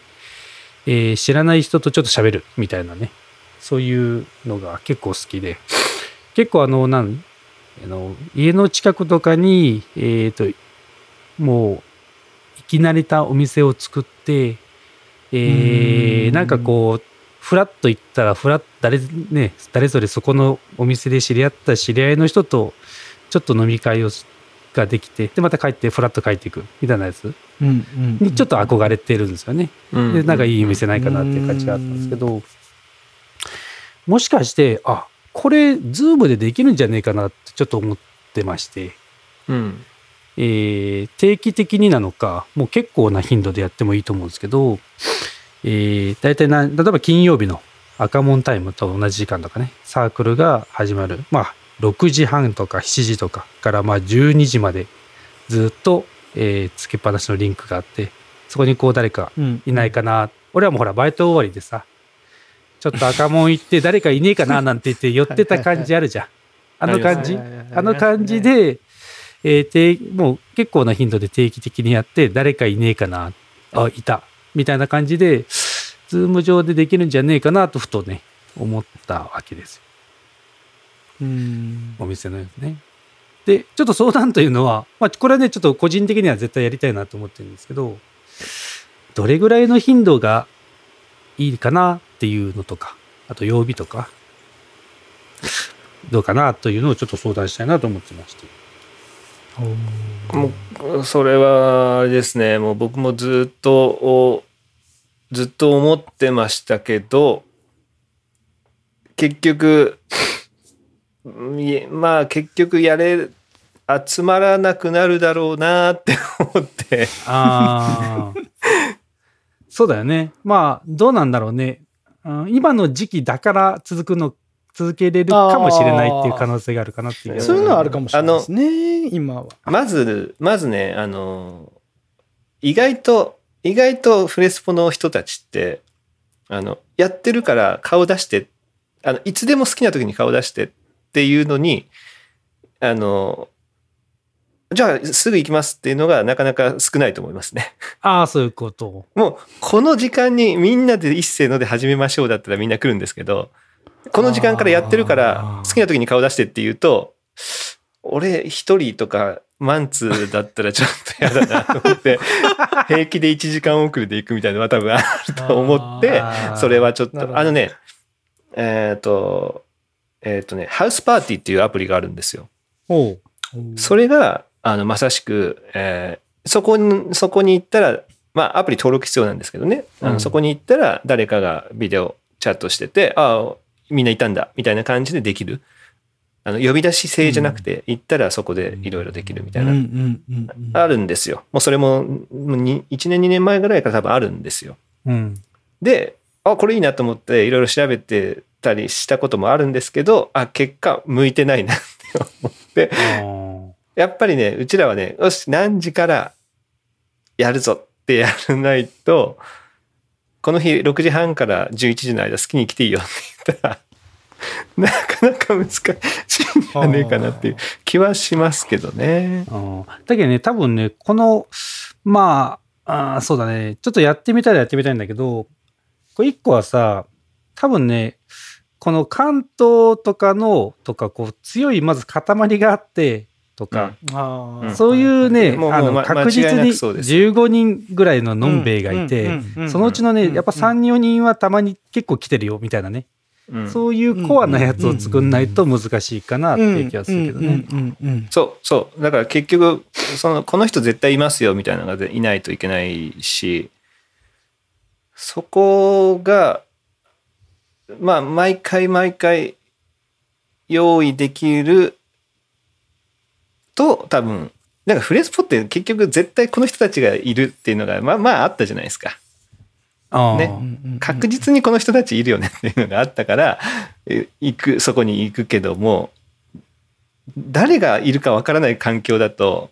知らない人とちょっと喋る、みたいなね。そういうのが結構好きで、結構家の近くとかに、もういきなりたお店を作って、なんかこうフラッと行ったらフラッ誰ぞれそこのお店で知り合った知り合いの人とちょっと飲み会をができて、でまた帰ってフラッと帰っていくみたいなやつにちょっと憧れてるんですよね、うんうんうん、でなんかいいお店ないかなっていう感じがあったんですけど、うんうん、もしかしてこれズームでできるんじゃねえかなってちょっと思ってまして、うん定期的になのかもう結構な頻度でやってもいいと思うんですけど、大体例えば金曜日の赤門タイムと同じ時間とかね、サークルが始まる6時半とか7時とかから12時までずっと、つけっぱなしのリンクがあって、そこにこう誰かいないかな、うん、俺はもうほらバイト終わりでさちょっと赤門行って誰かいねえかななんて言って寄ってた感じあるじゃんあの感じで、もう結構な頻度で定期的にやって、誰かいねえかな、いたみたいな感じでズーム上でできるんじゃねえかなとふとね思ったわけですよ。お店のやつね。でちょっと相談というのは、これはねちょっと個人的には絶対やりたいなと思ってるんですけど、どれぐらいの頻度がいいかなっていうのとか、あと曜日とかどうかなというのをちょっと相談したいなと思ってまして、もうそれはあれですね、もう僕もずっと思ってましたけど、結局集まらなくなるだろうなって思って、そうだよね。どうなんだろうね、今の時期だから続けれるかもしれないっていう可能性があるかなっていう、そういうのはあるかもしれないですね。今はまずね、意外とフレスポの人たちってやってるから顔出して、いつでも好きな時に顔出してっていうのに、じゃあすぐ行きますっていうのがなかなか少ないと思いますね。そういうこと。もうこの時間にみんなで一斉ので始めましょうだったらみんな来るんですけど、この時間からやってるから好きな時に顔出してっていうと、俺一人とかマンツだったらちょっとやだなと思って平気で1時間遅れで行くみたいなのは多分あると思って、それはちょっとハウスパーティーっていうアプリがあるんですよ。それがまさしく、そこに行ったら、アプリ登録必要なんですけどね、そこに行ったら誰かがビデオチャットしてて、みんないたんだみたいな感じでできる、呼び出し制じゃなくて、行ったらそこでいろいろできるみたいな、あるんですよ。もうそれも1年2年前ぐらいから多分あるんですよ、でこれいいなと思っていろいろ調べてたりしたこともあるんですけど、結果向いてないなって思ってやっぱりね、うちらはね、よし何時からやるぞってやらないと、この日6時半から11時の間好きに来ていいよって言ったらなかなか難しいんじゃねえかなっていう気はしますけどね。だけどね、多分ね、このそうだね、ちょっとやってみたいんだけど、これ1個はさ、多分ね、この関東とかこう強いまず塊があってとか、そういうね、確実に15人ぐらいののんべいがいて、そのうちのね、やっぱ 3,4 人はたまに結構来てるよみたいなね、そういうコアなやつを作んないと難しいかなっていう気がするけどね。そうだから結局この人絶対いますよみたいなのがいないといけないし、そこが毎回用意できると、多分なんかフレスポって結局絶対この人たちがいるっていうのがあったじゃないですか、ね、確実にこの人たちいるよねっていうのがあったからそこに行くけども、誰がいるかわからない環境だと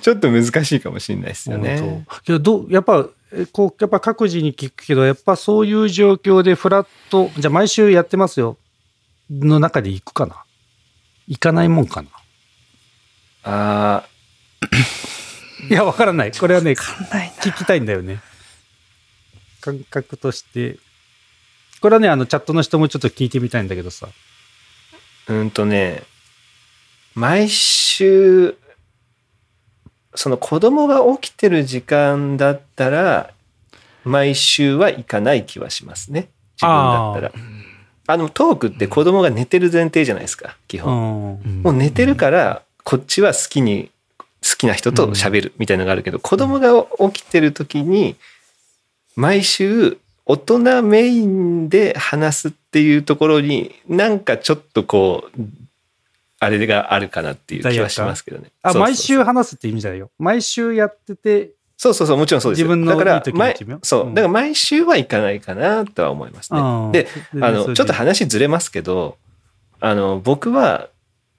ちょっと難しいかもしれないですよね。けどやっぱ各自に聞くけど、やっぱそういう状況でフラットじゃあ毎週やってますよの中で行くかな、行かないもんかな。いや分からない、これはね聞きたいんだよね、感覚として。これはねチャットの人もちょっと聞いてみたいんだけどさ、毎週その子供が起きてる時間だったら毎週は行かない気はしますね。自分だったらトークって子供が寝てる前提じゃないですか基本、うん、もう寝てるからこっちは好きな人と喋るみたいなのがあるけど、うん、子供が起きてる時に毎週大人メインで話すっていうところになんかちょっとこうあれがあるかなっていう気はしますけどね。あ、毎週話すって意味じゃないよ。毎週やってて、そうそうそう、もちろんそうですよ。自分のいい時の決めよう。そう、だから毎週はいかないかなとは思いますね。で、ちょっと話ずれますけど、僕は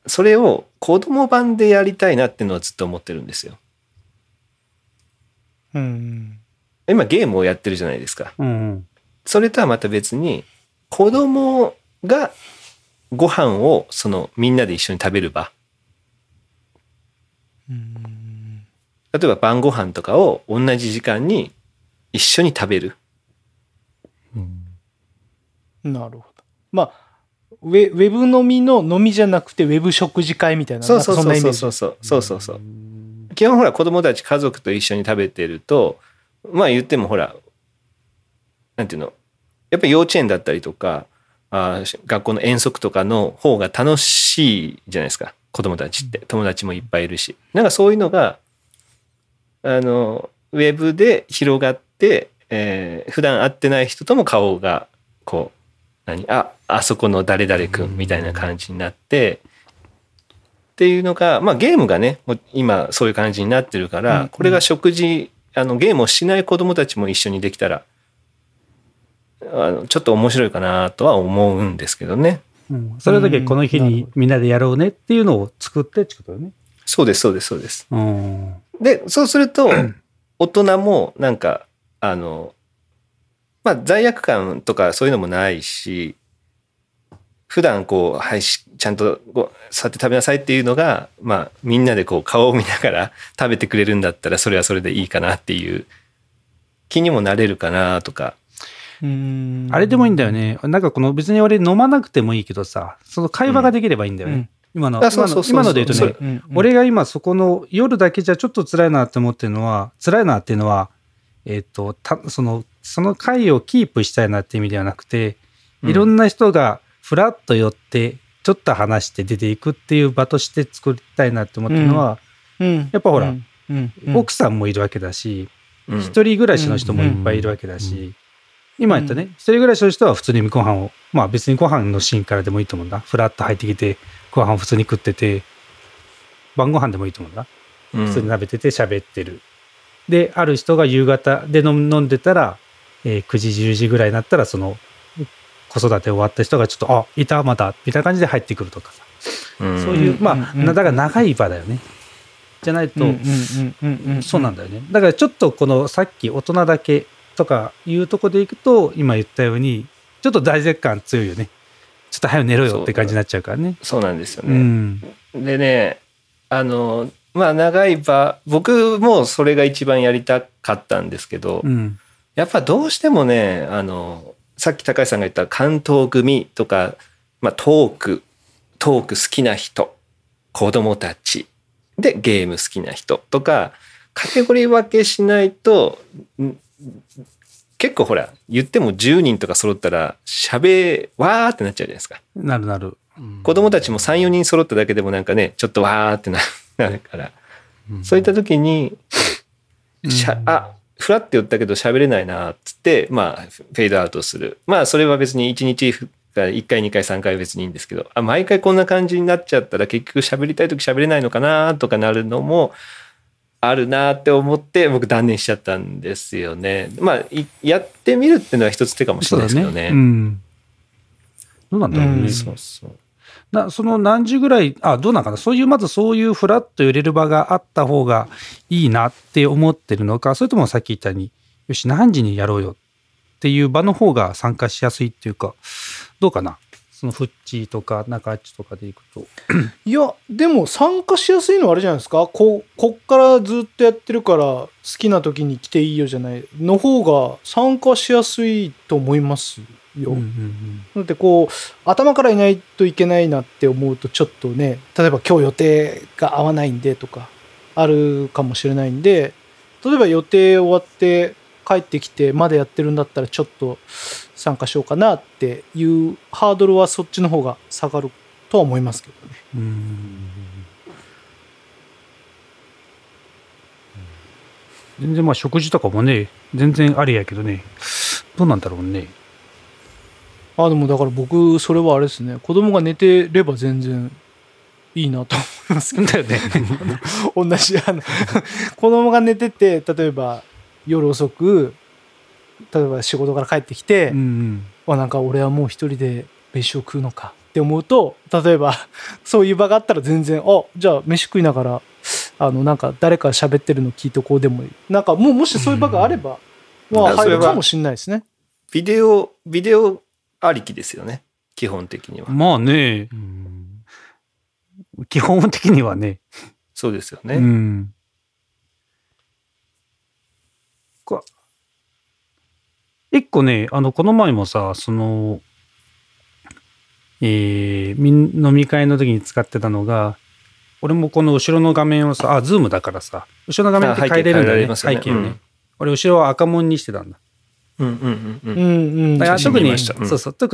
それを子供版でやりたいなっていうのはずっと思ってるんですよ。うん、今ゲームをやってるじゃないですか。うん、それとはまた別に子供がご飯をみんなで一緒に食べる場、うん、例えば晩ご飯とかを同じ時間に一緒に食べる、うん、なるほど。まあウェブ飲みの飲みじゃなくてウェブ食事会みたいな、そうそうそうそうそうそう。基本ほら子供たち家族と一緒に食べてると、まあ言ってもほらなんていうの、やっぱり幼稚園だったりとか学校の遠足とかの方が楽しいじゃないですか子供たちって。友達もいっぱいいるし、なんかそういうのがウェブで広がって、普段会ってない人とも顔がこうあそこの誰々くんみたいな感じになって、うん、っていうのが、まあ、ゲームがね今そういう感じになってるから、うん、これが食事ゲームをしない子どもたちも一緒にできたらちょっと面白いかなとは思うんですけどね、うん、それだけこの日にみんなでやろうねっていうのを作ってってことだよね。そうですそうですそうです、うん、でそうすると大人もなんかまあ、罪悪感とかそういうのもないし、普段こう、はい、ちゃんと座って食べなさいっていうのが、まあ、みんなでこう顔を見ながら食べてくれるんだったらそれはそれでいいかなっていう気にもなれるかなとか。あれでもいいんだよね。なんか別に俺飲まなくてもいいけどさ、その会話ができればいいんだよね、うん、今ので言うとね、うんうん、俺が今そこの夜だけじゃちょっと辛いなって思ってるのは、その会をキープしたいなって意味ではなくて、いろんな人がフラッと寄ってちょっと話して出ていくっていう場として作りたいなって思ったのは、うん、やっぱほら、うん、奥さんもいるわけだし、うん、一人暮らしの人もいっぱいいるわけだし、うん、今言ったね、一人暮らしの人は普通にご飯を、まあ別にご飯のシーンからでもいいと思うんだ。フラッと入ってきてご飯を普通に食ってて、晩ご飯でもいいと思うんだ。普通に食べてて喋ってる。で、ある人が夕方で飲んでたら、9時10時ぐらいになったらその子育て終わった人がちょっといたまたみたいな感じで入ってくるとかさ、うん、そういうまあだから長い場だよね、じゃないと、そうなんだよね。だからちょっとこのさっき大人だけとかいうとこでいくと、今言ったようにちょっと罪悪感強いよね。ちょっと早く寝ろよって感じになっちゃうからね。そうなんですよね、うん、でねまあ長い場、僕もそれが一番やりたかったんですけど、うんやっぱどうしてもねさっき高橋さんが言った関東組とか、まあ、トーク好きな人、子供たちでゲーム好きな人とかカテゴリー分けしないと、結構ほら言っても10人とか揃ったらわーってなっちゃうじゃないですか。なる、うん、子供たちも 3,4 人揃っただけでもなんかねちょっとわーってなるから、うん、そういった時にフラって言ったけど喋れないなっつって、まあ、フェードアウトする。まあそれは別に1日1回2回3回別にいいんですけど、毎回こんな感じになっちゃったら結局喋りたい時喋れないのかなとかなるのもあるなって思って僕断念しちゃったんですよね。まあやってみるっていうのは一つ手かもしれないですけどね。どうなんだろうね、うん、そうその何時ぐらいどうなんかな、そういうまずそういうフラッと揺れる場があった方がいいなって思ってるのか、それともさっき言ったようによし何時にやろうよっていう場の方が参加しやすいっていうか、どうかな、そのフッチーとか中アッチとかでいくといやでも参加しやすいのはあれじゃないですか、こっからずっとやってるから好きな時に来ていいよじゃないの方が参加しやすいと思いますよ。だってこう頭からいないといけないなって思うとちょっとね、例えば今日予定が合わないんでとか、あるかもしれないんで、例えば予定終わって帰ってきてまだやってるんだったらちょっと参加しようかなっていうハードルはそっちの方が下がるとは思いますけどね。全然まあ食事とかもね全然ありやけどね、どうなんだろうね。あ、でもだから僕それはあれですね、子供が寝てれば全然いいなと思いますけどね同じ子供が寝てて、例えば夜遅く例えば仕事から帰ってきて、なんか俺はもう一人で飯を食うのかって思うと、例えばそういう場があったら全然、あ、じゃあ飯食いながらなんか誰か喋ってるの聞いとこうでもいい、なんかもうもしそういう場があれば、入るかもしれないですね。ビデオありきですよね、基本的には。まあね、基本的にはね。そうですよね。うん、一個ね、この前もさ、その、飲み会の時に使ってたのが、俺もこの後ろの画面をさ、ズームだからさ、後ろの画面って変えれるんだね、背景ね、俺後ろは赤もんにしてたんだ。特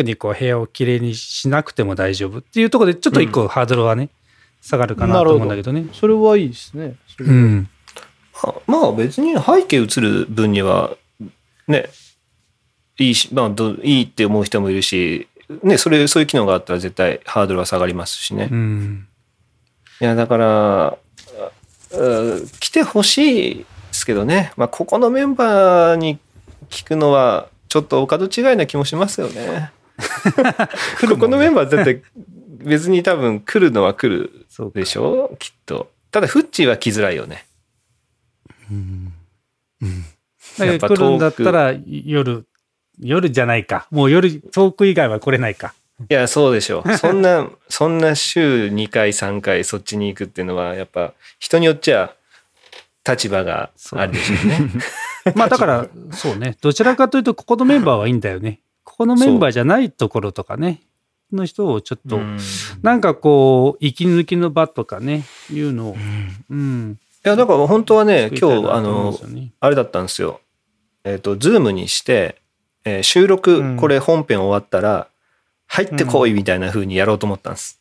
にこう部屋をきれいにしなくても大丈夫っていうところでちょっと一個ハードルはね、下がるかなと思うんだけどね。それはいいですね。それは、まあ別に背景映る分にはねいいし、いいって思う人もいるし、ね、そういう機能があったら絶対ハードルは下がりますしね。いやだから来てほしいですけどね、ここのメンバーに聞くのはちょっとお門違いな気もしますよねここのメンバーだって別に多分来るのは来るでしょうきっと。ただフッチーは来づらいよね。やっぱ遠く来るんだったら夜じゃないか、もう夜遠く以外は来れないか。いやそうでしょうそんな週2回3回そっちに行くっていうのはやっぱ人によっちゃ立場があるでしょうねまあだからそうね、どちらかというとここのメンバーはいいんだよね。ここのメンバーじゃないところとかねの人をちょっとなんかこう息抜きの場とかねいうのを、いやだから本当はね今日あれだったんですよ。ズームにして、収録これ本編終わったら入ってこいみたいな風にやろうと思ったんです。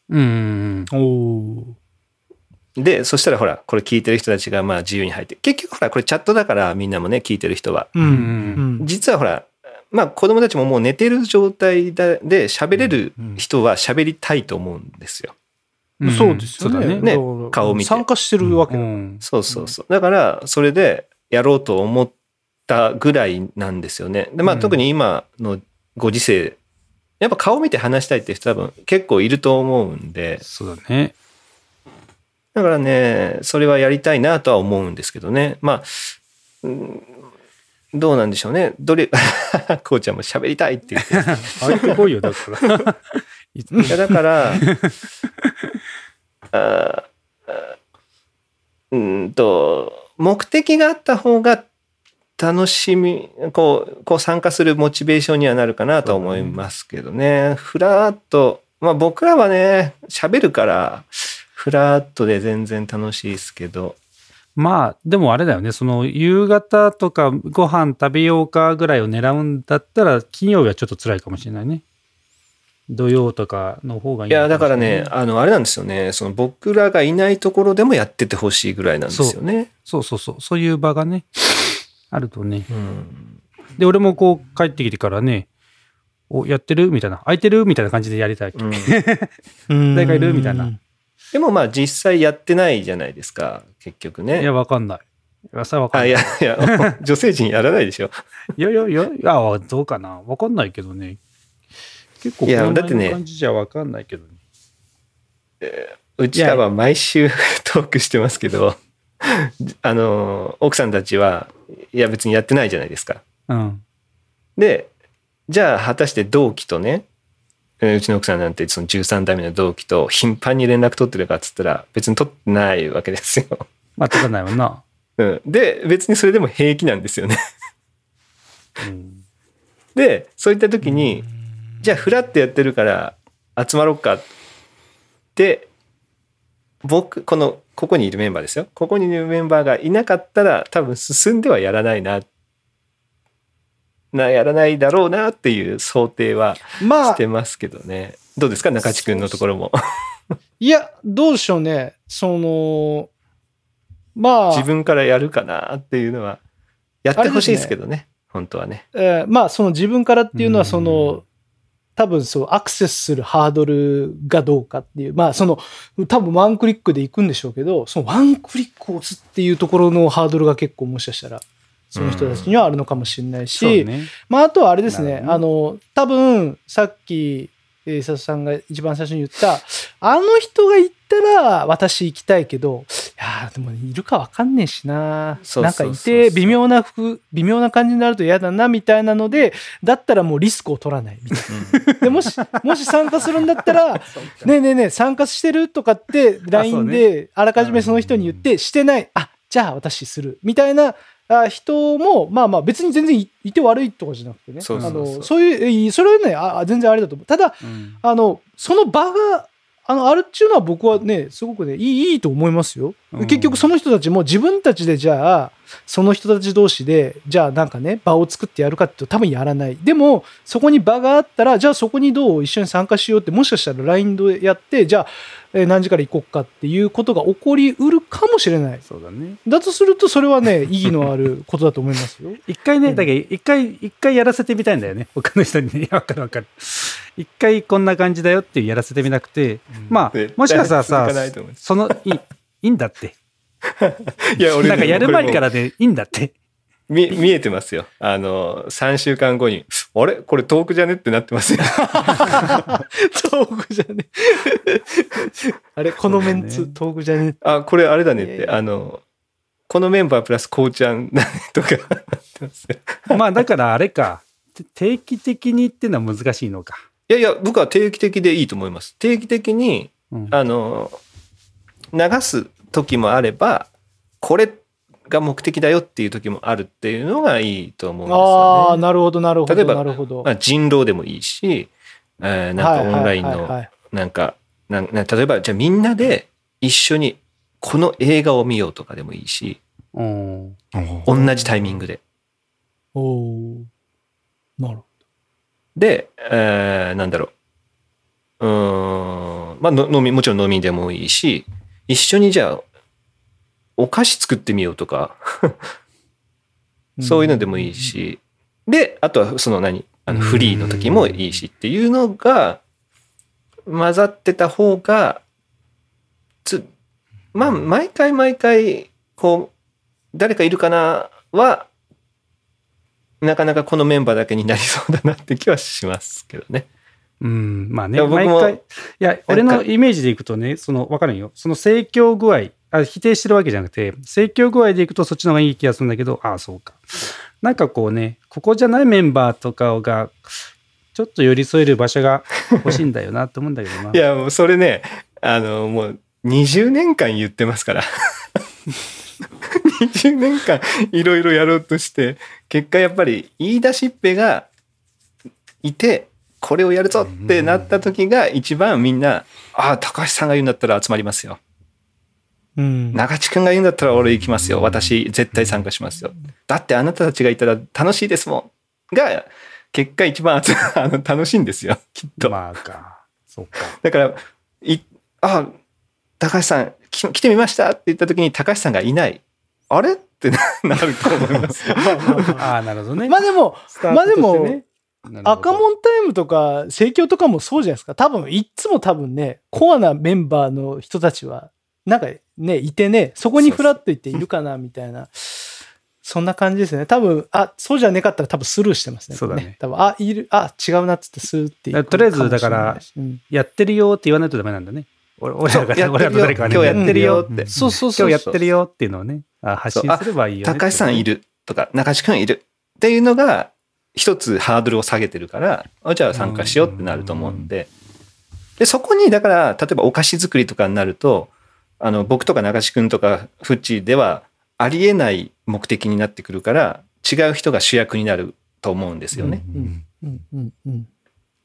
でそしたらほらこれ聞いてる人たちがまあ自由に入って、結局ほらこれチャットだからみんなもね聞いてる人は、実はほら子供たちももう寝てる状態で喋れる人は喋りたいと思うんですよ。そうですよね。顔を見て参加してるわけ。そうだからそれでやろうと思ったぐらいなんですよね。で特に今のご時世やっぱ顔見て話したいって人多分結構いると思うんで。そうだね。だからねそれはやりたいなとは思うんですけどね。どうなんでしょうね。こうちゃんも喋りたいって言ってあれすごいよだからいやだから目的があった方が楽しみこう参加するモチベーションにはなるかなと思いますけどね。ふらーっと僕らはね喋るからフラットで全然楽しいですけど、でもあれだよね、その夕方とかご飯食べようかぐらいを狙うんだったら金曜日はちょっと辛いかもしれないね。土曜とかの方がいい。いやだからねあれなんですよね、その僕らがいないところでもやっててほしいぐらいなんですよね。そういう場がねあるとね、で俺もこう帰ってきてからねやってるみたいな、空いてるみたいな感じでやりたい、誰かいるみたいな。でも実際やってないじゃないですか結局ね。いやわかんない。いや女性陣やらないでしょいやどうかなわかんないけどね。結構こんな感じじゃわかんないけどね。うちらは毎週トークしてますけど奥さんたちはいや別にやってないじゃないですか。でじゃあ果たして同期とね、うちの奥さんなんてその13代目の同期と頻繁に連絡取ってるかっつったら別に取ってないわけですよ。取らないもんなで別にそれでも平気なんですよねでそういった時にじゃあフラッとやってるから集まろうかってここにいるメンバーですよ。ここにいるメンバーがいなかったら多分進んではやらないだろうなっていう想定はしてますけどね。まあ、どうですか中地君のところも。いやどうでしょうね。そのまあ自分からやるかなっていうのはやってほしいですけどね。本当はね。まあその自分からっていうのはその多分そうアクセスするハードルがどうかっていう、まあその多分ワンクリックでいくんでしょうけど、そのワンクリックを押すっていうところのハードルが結構もしかしたらその人たちにはあるのかもしれないし、ね、まああとはあれですね、多分さっき佐藤さんが一番最初に言ったあの人が行ったら私行きたいけど、いやでもいるか分かんねえしな、なんかいて微妙な感じになると嫌だなみたいなので、だったらもうリスクを取らないみたいな、うん、でもし参加するんだったらねえねえねえ参加してるとかって LINE であらかじめその人に言って、してない、あじゃあ私するみたいな人もまあまあ別に全然いて悪いとかじゃなくてね、そういうそれはね全然あれだと思う。ただ、うん、その場があるっていうのは僕はねすごくねいいと思いますよ、うん、結局その人たちも自分たちでじゃあその人たち同士でじゃあなんかね場を作ってやるかって多分やらない。でもそこに場があったらじゃあそこにどう一緒に参加しようって、もしかしたら LINE でやってじゃあ何時から行こうかっていうことが起こりうるかもしれない。そうだね。だとするとそれはね意義のあることだと思いますよ。一回ね、だけど一回やらせてみたいんだよね他の人にね。分かる一回こんな感じだよっていうやらせてみなくて、うん、まあもしかしたらさそのいいんだっていや俺なんかやる前からでいいんだって見えてますよ。3週間後にあれこれ遠くじゃねってなってますよ遠くじゃねあれこのメンツ、ね、遠くじゃね、あこれあれだねって、いやいやこのメンバープラスこうちゃんだねとかなってますよまあだからあれか定期的にってのは難しいのか。いやいや僕は定期的でいいと思います。定期的に、うん、流す時もあればこれが目的だよっていう時もあるっていうのがいいと思うんですよね。ああなるほどなるほど。例えばなるほど、まあ、人狼でもいいし、なんかオンラインのなんか例えばじゃあみんなで一緒にこの映画を見ようとかでもいいし、同じタイミングで。おなるほど。で、なんだろう、まあもちろん飲みでもいいし、一緒にじゃあお菓子作ってみようとかそういうのでもいいし、うん、であとはそのフリーの時もいいしっていうのが混ざってた方がまあ毎回こう誰かいるかなはなかなかこのメンバーだけになりそうだなって気はしますけどね。うん、まあね、毎回いや俺のイメージでいくとね、その分かるんよ、その盛況具合、否定してるわけじゃなくて盛況具合でいくとそっちの方がいい気がするんだけど、ああそうか、なんかこうね、ここじゃないメンバーとかがちょっと寄り添える場所が欲しいんだよなと思うんだけどないやもうそれねもう20年間言ってますから20年間いろいろやろうとして結果やっぱり言い出しっぺがいてこれをやるぞってなった時が一番みんな、ああ高橋さんが言うんだったら集まりますよ、うん、長地君が言うんだったら俺行きますよ、私絶対参加しますよ、だってあなたたちがいたら楽しいですもんが結果一番楽しいんですよきっと。まあかそうか、だからあ高橋さん来てみましたって言った時に高橋さんがいない、あれってなると思いますよあなるほどね。まあでも赤門タイムとか盛況とかもそうじゃないですか。多分いつも多分ねコアなメンバーの人たちはなんかねいてね、そこにフラッといているかなみたいな、そんな感じですね多分。あそうじゃねかったら多分スルーしてますね。そうだね。多分いる違うなっつってスルーっていう。とりあえずだから、うん、やってるよって言わないとダメなんだね。俺らと誰かはね、今日やってるよって、うん、そう今日やってるよっていうのをね発信すればいいよね。高橋さんいるとか中地君いるっていうのが一つハードルを下げてるから、じゃあ参加しようってなると思うんで、でそこにだから例えばお菓子作りとかになると僕とか中地君とかフッチーではありえない目的になってくるから違う人が主役になると思うんですよね。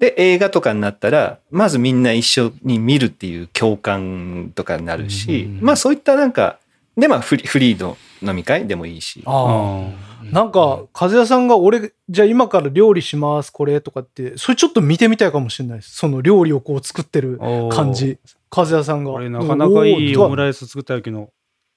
で映画とかになったらまずみんな一緒に見るっていう共感とかになるし、うん、まあそういったなんかでまあフリーの飲み会でもいいし、あ、うん、なんか和也さんが俺じゃあ今から料理しますこれとかってそれちょっと見てみたいかもしれないです。その料理をこう作ってる感じ和也さんがこれなかなかいいオムライス作った時の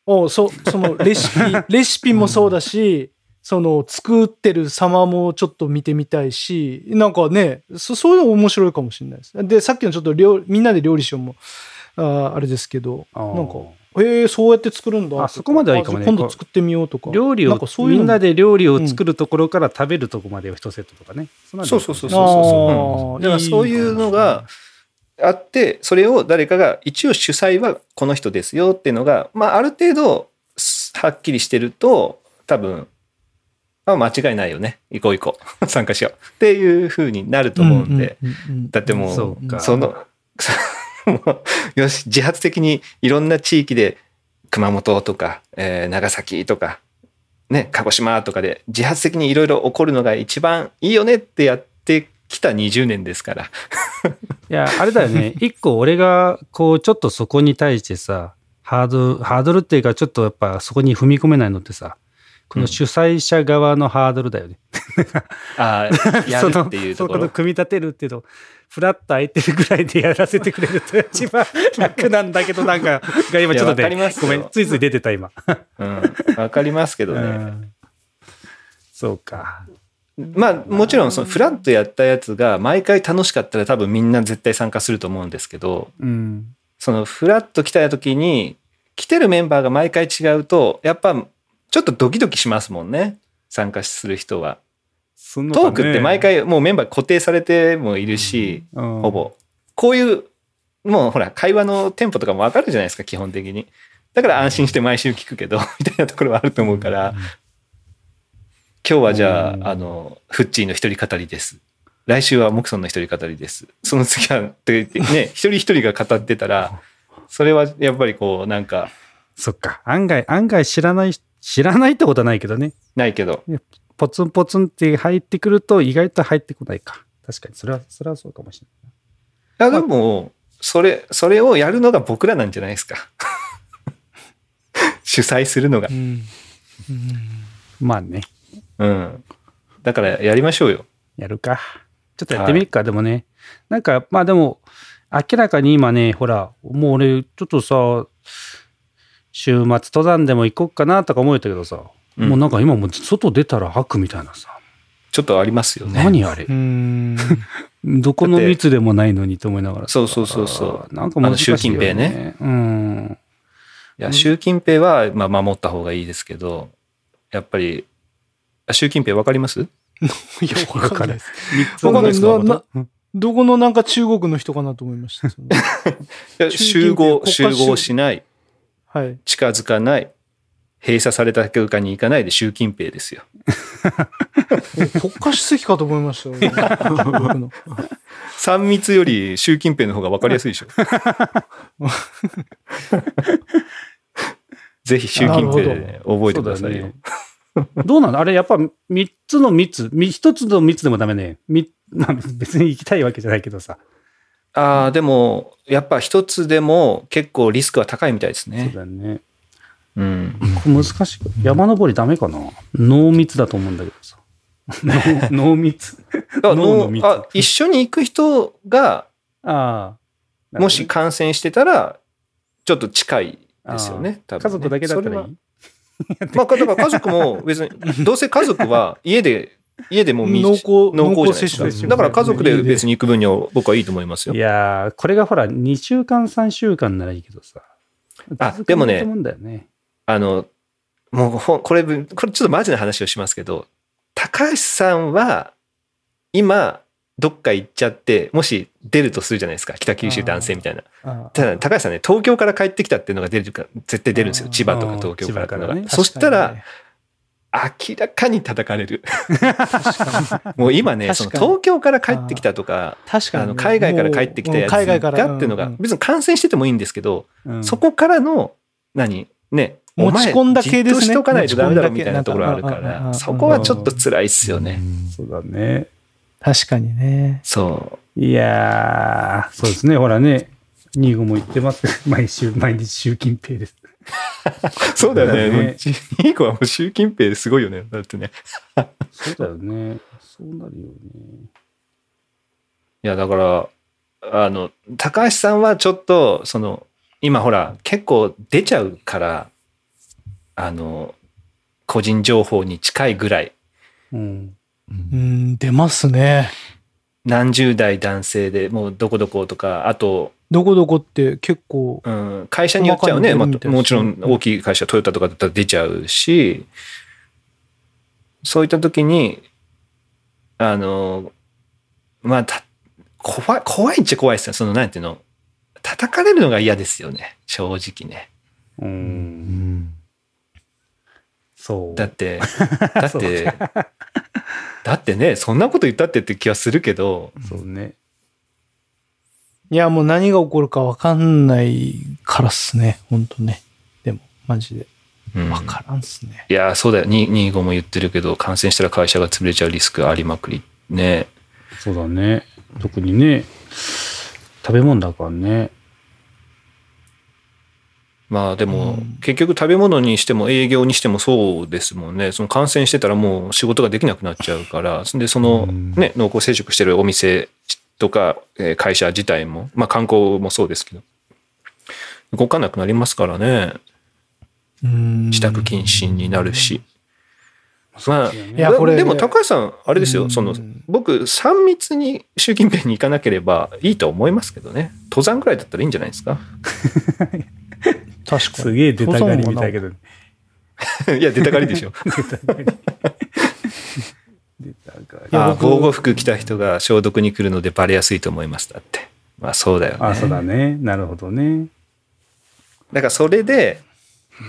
そのレシピもそうだし、その作ってる様もちょっと見てみたいし、なんかね、そういうの面白いかもしれないです。でさっきのちょっとみんなで料理しようも あれですけど、なんかそうやって作るんだ、あそこまではいいかもね、今度作ってみようとか、料理をなんかそういうみんなで料理を作るところから食べるとこまでを1セットとかね、そう、だからそういうのがあって、それを誰かが一応主催はこの人ですよっていうのが、まあ、ある程度はっきりしてると多分間違いないよね、行こう参加しようっていう風になると思うんで、だってもうよし自発的にいろんな地域で熊本とか、長崎とか、ね、鹿児島とかで自発的にいろいろ起こるのが一番いいよねってやってきた20年ですからいやあれだよね一個俺がこうちょっとそこに対してさハードルっていうかちょっとやっぱそこに踏み込めないのってさ、この主催者側のハードルだよね、ああやるっていうところ、そこの組み立てるっていうのフラッと空いてるぐらいでやらせてくれると一番楽なんだけど、なんかが今ちょっとねごめんつい出てた今わかりますけどね、そうか、まあもちろんそのフラッとやったやつが毎回楽しかったら多分みんな絶対参加すると思うんですけど、うん、そのフラッと来た時に来てるメンバーが毎回違うとやっぱちょっとドキドキしますもんね、参加する人は。トークって毎回もうメンバー固定されてもいるし、うん、ほぼこういうもうほら会話のテンポとかも分かるじゃないですか基本的に。だから安心して毎週聞くけどみたいなところはあると思うから、うん、今日はじゃあ、うん、フッチーの一人語りです、来週はモクソンの一人語りです、その次はって言ってね一人一人が語ってたらそれはやっぱりこうなんかそっか、案外知らないってことはないけどね。ないけど。ポツンポツンって入ってくると意外と入ってこないか。確かにそれはそうかもしれない。いやでもそれをやるのが僕らなんじゃないですか。主催するのが。まあね。うん。だからやりましょうよ。やるか。ちょっとやってみるか、でもね。なんかまあでも明らかに今ね、ほらもう俺ちょっとさ。週末登山でも行こうかなとか思えたけどさ、うん、もうなんか今もう外出たら吐くみたいなさ、ちょっとありますよね。何あれ、どこの密でもないのにと思いながら、そうなんか難しいよね。習近平ね、うん、いや習近平はまあ守った方がいいですけど、やっぱり習近平わかります？いやわかんないです。どこのなんか中国の人かなと思いました。集合しない。はい、近づかない、閉鎖された空間に行かないで習近平ですよ国家主席かと思いましたよ、ね、3密より習近平の方が分かりやすいでしょぜひ習近平で覚えてくださいよ。どうなのあれ、やっぱ3つの密、1つの密でもダメね、別に行きたいわけじゃないけどさ、あでもやっぱ一つでも結構リスクは高いみたいですね。そうだね、うん、これ難しい、山登りダメかな、濃密だと思うんだけどさ濃密あ一緒に行く人があ、ね、もし感染してたらちょっと近いですよ ね、 多分ね、家族だけだったらいいまあだから家族も別にどうせ家族は家でも濃厚接触ですよ。だから家族で別に行く分には僕はいいと思いますよ。いやこれがほら2週間3週間ならいいけどさ、あでも ね、もうこれちょっとマジな話をしますけど、高橋さんは今どっか行っちゃってもし出るとするじゃないですか、北九州男性みたいな。ただ高橋さんね、東京から帰ってきたっていうのが出るか絶対出るんですよ、千葉とか東京からとか、ね、そしたら、ね、明らかに叩かれるもう今ね、その東京から帰ってきたとか、海外から帰ってきたやつがっていうのが別に感染しててもいいんですけど、そこからの何ね、持ち込んだ系ですね、じっとしておかないとダメだろみたいなところあるから、そこはちょっと辛いっすよね。そうだね。確かにね。そう。いやー、そうですね。ほらね、ニーゴも言ってます。毎日習近平です。そうだよね。ニーゴはもう習近平すごいよね。だってね。そうだよね。そうなるよね。いやだから高橋さんはちょっとその今ほら結構出ちゃうから個人情報に近いぐらい、うんうん、出ますね。何十代男性でもうどこどことか、あとどこどこって結構、うん、会社によっちゃうね、まあ、もちろん大きい会社トヨタとかだったら出ちゃうし、そういった時にまあ怖いっちゃ怖いですよ。そのなんていうの、叩かれるのが嫌ですよね、正直ね。そう。だってだってね、そんなこと言ったって気はするけど、そうね。いやもう何が起こるか分かんないからっすね、本当ね。でもマジで分からんっすね。いやそうだよ。25も言ってるけど、感染したら会社が潰れちゃうリスクありまくりね。そうだね。特にね、食べ物だからね。まあでも結局食べ物にしても営業にしてもそうですもんね。その感染してたらもう仕事ができなくなっちゃうから、でその、ね、濃厚接触してるお店とか会社自体も、まあ、観光もそうですけど動かなくなりますからね。自宅謹慎になるし。まあ、いやこれでも高橋さんあれですよ、その僕3密に習近平に行かなければいいと思いますけどね。登山ぐらいだったらいいんじゃないですか。確かにすげえ出たがりみたいけど、ね、いや出たがりでしょ。出たがり。防護服着た人が消毒に来るのでバレやすいと思います。だってまあそうだよね。あそうだね。なるほどね。だからそれで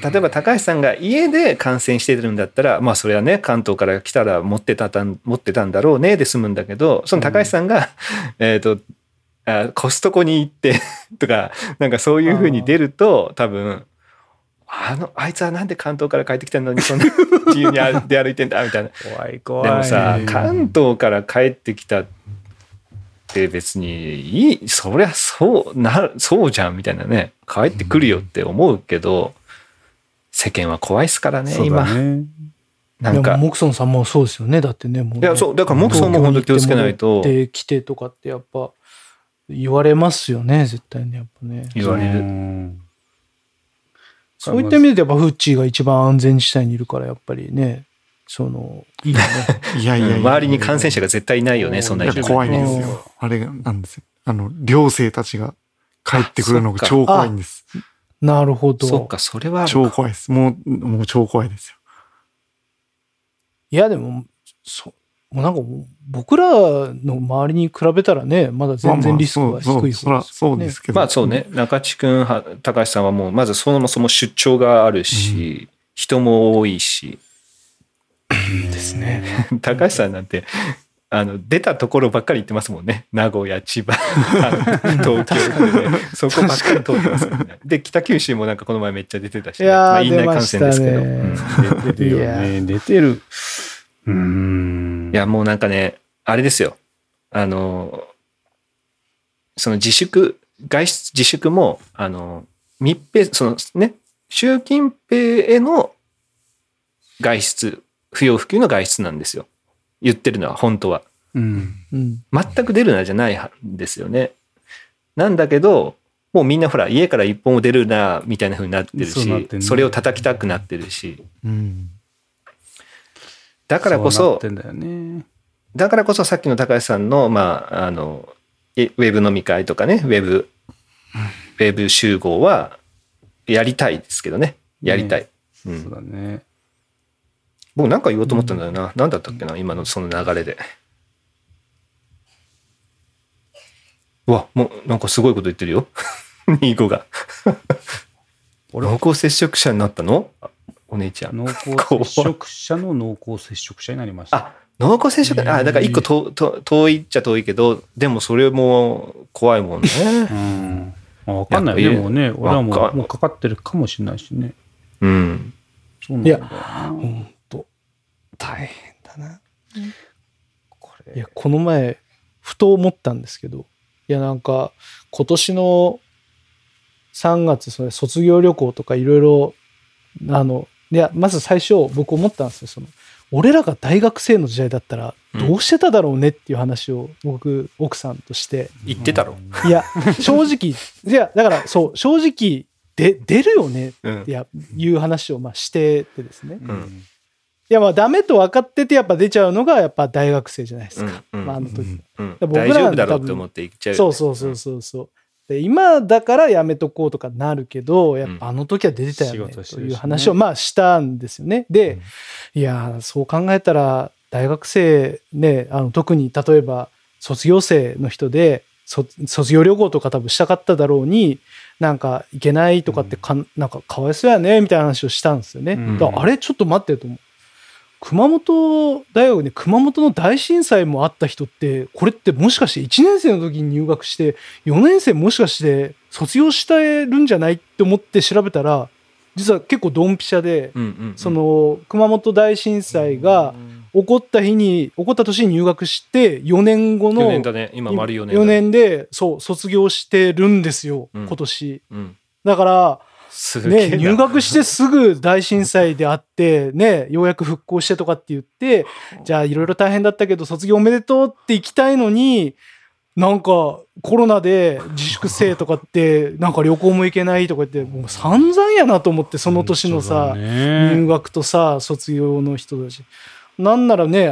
例えば高橋さんが家で感染してるんだったら、まあそれはね関東から来たら持ってたんだろうねで済むんだけど、その高橋さんが、コストコに行ってとかなんかそういう風に出ると、多分あいつはなんで関東から帰ってきたのにそんな自由に出歩いてんだみたいな。怖い。でもさ、関東から帰ってきたって別にいい、そりゃそうじゃんみたいなね、帰ってくるよって思うけど。世間は怖いですからね、今。なんかモクソンさんもそうですよね。だってね、もうね。いやそうだからモクソンも本当気をつけないと。で来てとかってやっぱ言われますよね、絶対ね、やっぱね。言われる。そういった意味でやっぱフッチーが一番安全地帯にいるからやっぱりね、そのいいよね。いや周りに感染者が絶対いないよね、そんなに。怖いんですよ。あれなんですよ。寮生たちが帰ってくるのが超怖いんです。なるほど。そっか、それは超怖いです。もう超怖いですよ。いやでももうなんか僕らの周りに比べたらね、まだ全然リスクは低い方ですよね。そうですけど。まあそうね。中地君、高橋さんはもうまずそもそも出張があるし、人も多いし。ですね。高橋さんなんて出たところばっかり行ってますもんね。名古屋、千葉、東京で、ね、そこばっかり通ってますもんね。で北九州もなんかこの前めっちゃ出てたし、ね、院内感染ですけど、出てるよね。出てる。いやもうなんかねあれですよ。その外出自粛も密閉、そのね習近平への外出、不要不急の外出なんですよ。言ってるのは本当は、全く出るなじゃないんですよね。なんだけどもうみんなほら家から一本も出るなみたいな風になってるし、ね、それを叩きたくなってるし、だからこそ、だからこそさっきの高橋さんの、まあ、ウェブ飲み会とかね、ウェブ集合はやりたいですけどね、やりたい、ね、そうだね。僕なんか言おうと思ったんだよな。何だったっけな、今のその流れで。うわ、もうなんかすごいこと言ってるよ。25が。濃厚接触者になったの？お姉ちゃん。濃厚接触者の濃厚接触者になりました。あ、濃厚接触者。あ、だから一個遠いっちゃ遠いけど、でもそれも怖いもんね。わかんない。でもね、俺はもうかかってるかもしれないしね。そうなんだ。いや。大変だな。これいやこの前ふと思ったんですけど、いやなんか今年の3月それ卒業旅行とかいろいろまず最初僕思ったんですよ。その俺らが大学生の時代だったらどうしてただろうねっていう話を僕奥さんとして言ってたろ、いや正直いやだからそう正直で出るよねっていう話をまあしててですね、うん、いやまあダメと分かっててやっぱ出ちゃうのがやっぱ大学生じゃないですか、うんうんまあ、あの時、うん、僕ら大丈夫だろうって思って行っちゃうよね。そうそうそうそうそうで今だからやめとこうとかなるけどやっぱあの時は出てたよねという話をまあしたんですよね。で、いやそう考えたら大学生ね、特に例えば卒業生の人で卒業旅行とか多分したかっただろうになんか行けないとかってなんかかわいそうやねみたいな話をしたんですよね、うん、だからあれちょっと待ってると思う。熊本大学で熊本の大震災もあった人ってこれってもしかして1年生の時に入学して4年生もしかして卒業してるんじゃないって思って調べたら実は結構ドンピシャで、うんうんうん、その熊本大震災が起こった日に起こった年に入学して4年後の4年だね今丸4年だ、4年でそう卒業してるんですよ、うん、今年、うん、だからね、入学してすぐ大震災であって、ね、ようやく復興してとかって言ってじゃあいろいろ大変だったけど卒業おめでとうって行きたいのになんかコロナで自粛せえとかってなんか旅行も行けないとか言ってもう散々やなと思ってその年のさ、ね、入学とさ卒業の人たちなんならね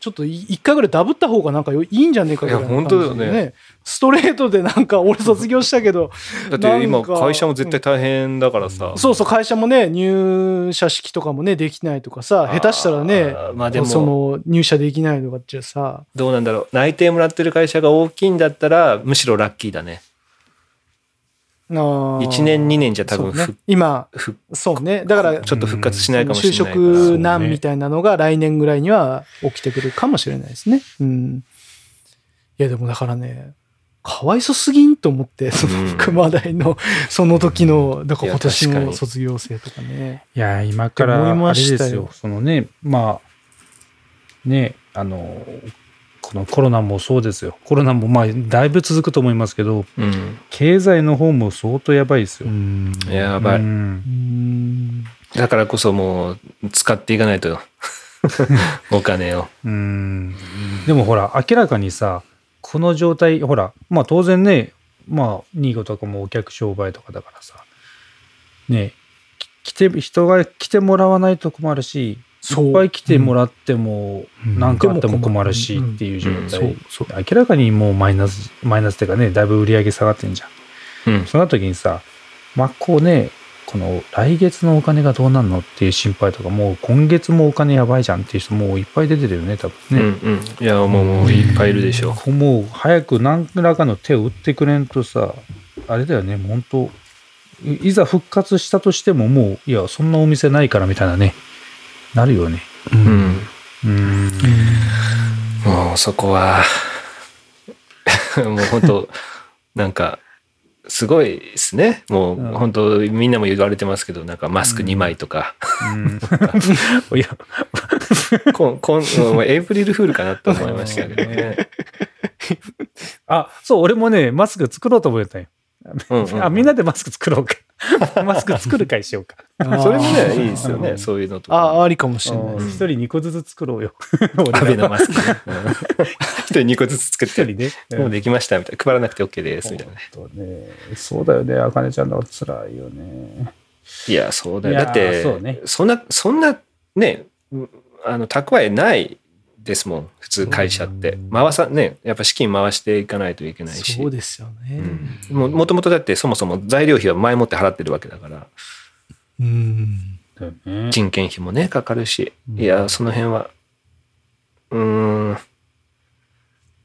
ちょっと1回ぐらいダブった方がなんかいいんじゃねえかみたいな感じで、ね、いや本当だよね。ストレートでなんか俺卒業したけどだって今会社も絶対大変だからさ、うん、そうそう会社もね入社式とかもねできないとかさ下手したらね、まあ、でもその入社できないとかってさどうなんだろう。内定もらってる会社が大きいんだったらむしろラッキーだね。1年2年じゃ多分そう、ね、今そうねだからちょっと復活しないかもしれないから、うん、就職難みたいなのが来年ぐらいには起きてくるかもしれないですね、うん、いやでもだからねかわいそすぎんと思ってその熊大のその時のだから今年の卒業生とかねいや今からあれですよそのねまあねこのコロナもそうですよ。コロナもまあだいぶ続くと思いますけど、うん、経済の方も相当やばいですよ。うんやばい、うん。だからこそもう使っていかないとお金をうん。でもほら明らかにさこの状態ほらまあ当然ねまあ新潟とかもお客商売とかだからさね人が来てもらわないと困るし。いっぱい来てもらっても何かあっても困るしっていう状態明らかにもうマイナスっていうかねだいぶ売り上げ下がってんじゃん、うん、そんな時にさ真っ向ねこの来月のお金がどうなんのっていう心配とかもう今月もお金やばいじゃんっていう人もういっぱい出てるよね多分ね、うんうん、いやもういっぱいいるでしょう、うん、もう早く何らかの手を打ってくれんとさあれだよねもう本当いざ復活したとしてももういやそんなお店ないからみたいなねなるよね、うんうん、もうそこはもう本当なんかすごいですねもう本当みんなも言われてますけどなんかマスク2枚とか、うん、いやエイプリルフールかなと思いましたけどねあそう俺もねマスク作ろうと思ってたようんうんうん、あみんなでマスク作ろうかマスク作る会しようかそれもねいいですよね、うん、そういうのとかありかもしれない一人2個ずつ作ろうよ安倍のマスク一人2個ずつ作って1人、ね、もうできましたみたいな配らなくて OK ですみたいなねそうだよねあかねちゃんのつらいよねいやそうだよだってそう、ね、そんなね蓄えないですもん普通会社ってねやっぱ資金回していかないといけないしそうですよね、うん、もともとだってそもそも材料費は前もって払ってるわけだから、うん、人件費もねかかるし、うん、いやその辺は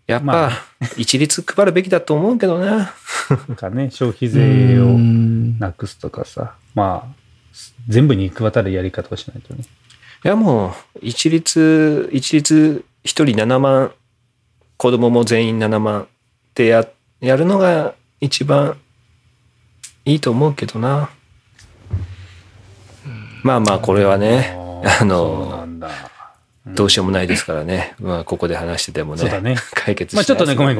やっぱ、まあ、一律配るべきだと思うけどななんかね消費税をなくすとかさまあ全部に行く渡るやり方をしないとねいやもう一律1人7万子供も全員7万ってやるのが一番いいと思うけどな、うん、まあまあこれはねそうなんだどうしようもないですからね、うん、まあここで話してても ね解決しないですね。まあちょっとねごめんい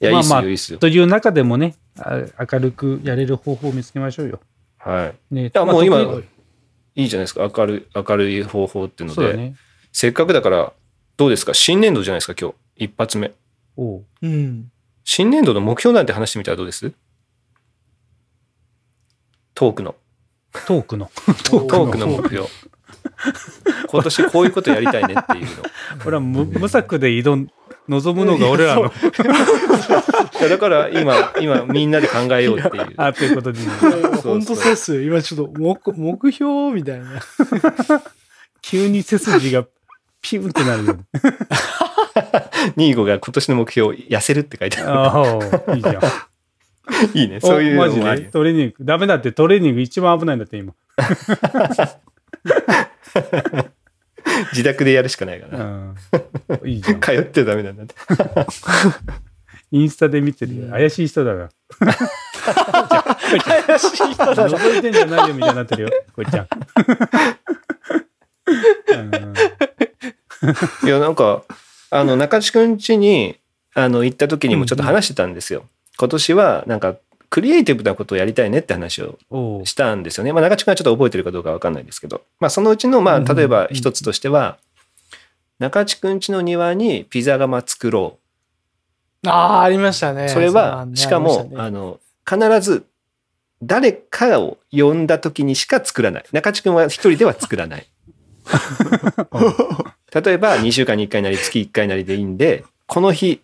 やいいっすよ、まあまあ、いいっすよという中でもね、明るくやれる方法を見つけましょうよ。はい、ね、もう今、まあ、いいじゃないですか、明るい方法っていうので、ね、せっかくだからどうですか、新年度じゃないですか今日一発目。おう、うん、新年度の目標なんて話してみたらどうです？トークの目標今年こういうことやりたいねっていうのこれは 無策で望むのが俺らのだから今みんなで考えようっていうあということで本当そうっすよ。今ちょっと目標みたいな急に背筋がピュンってなるよ25が今年の目標痩せるって書いてあるいいじゃんいいね、そういうのもある。マジでトレーニングダメだって、トレーニング一番危ないんだって今自宅でやるしかないからな、うん、いいじゃん通ってダメなんだってインスタで見てるよ、怪しい人だな怪しい人だな覗いてんじゃないよみたいになってるよこいちゃんいやなんか中地くん家に行った時にもちょっと話してたんですよ、うんうん、今年はなんかクリエイティブなことをやりたいねって話をしたんですよね。まあ、中地君はちょっと覚えてるかどうか分かんないですけど、まあ、そのうちのまあ例えば一つとしては、うん、中地君家の庭にピザ窯作ろう。ありましたね。それはしかも必ず誰かを呼んだ時にしか作らない。中地君は一人では作らない例えば2週間に1回なり月1回なりでいいんで、この日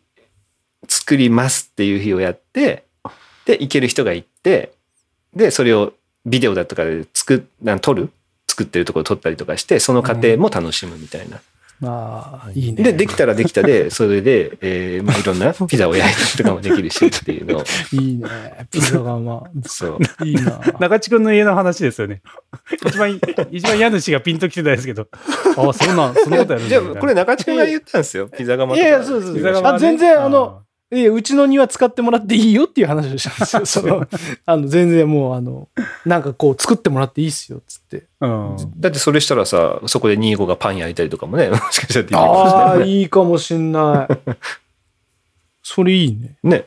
作りますっていう日をやって、で行ける人が行って、でそれをビデオだとかで作ってるところを撮ったりとかして、その過程も楽しむみたいな、うん、あいいね。でできたらできたでそれで、まあ、いろんなピザを焼いたりとかもできるしっていうのいいね、ピザがまあそういいな。中地君の家の話ですよね一番家主がピンときてないですけどあそんなことやるんだ。じゃあこれ中地君が言ったんですよピザ窯とか。いやいやそうです、ね、あ全然うちの庭使ってもらっていいよっていう話をしたんですよ全然もうなんかこう作ってもらっていいっすよっつって、うん、だってそれしたらさ、そこで25がパン焼いたりとかもね、もしかしたらできるかもしれない、ね、いいかもしんないそれいいね。ね、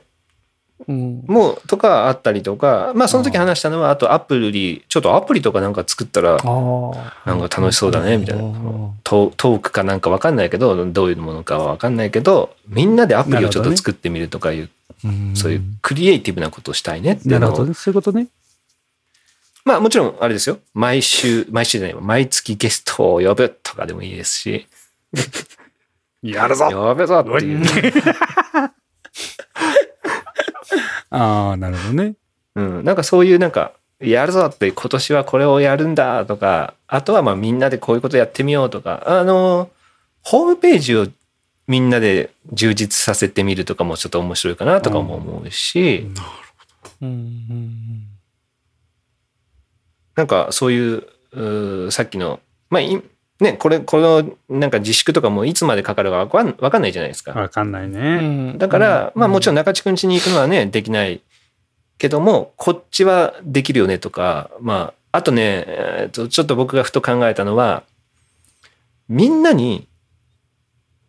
うん、もうとかあったりとか、まあその時話したのはあとアプリとかなんか作ったらなんか楽しそうだねみたいな、トークかなんか分かんないけど、どういうものかは分かんないけど、みんなでアプリをちょっと作ってみるとかいう、ね、そういうクリエイティブなことをしたいねっていうのを。なるほど、そういうことね。まあもちろんあれですよ、毎週じゃない毎月ゲストを呼ぶとかでもいいですしやるぞ呼ぶぞっていうああなるほどね、うん、なんかそういうなんかやるぞって今年はこれをやるんだとか、あとはまあみんなでこういうことやってみようとか、ホームページをみんなで充実させてみるとかもちょっと面白いかなとかも思うし、なるほど、なんかそういうさっきのまあね、このなんか自粛とかもいつまでかかるか分かんないじゃないですか。分かんないね。だから、まあ、もちろん中地くん家に行くのはねできないけども、こっちはできるよねとか、まあ、あとね、ちょっと僕がふと考えたのは、みんなに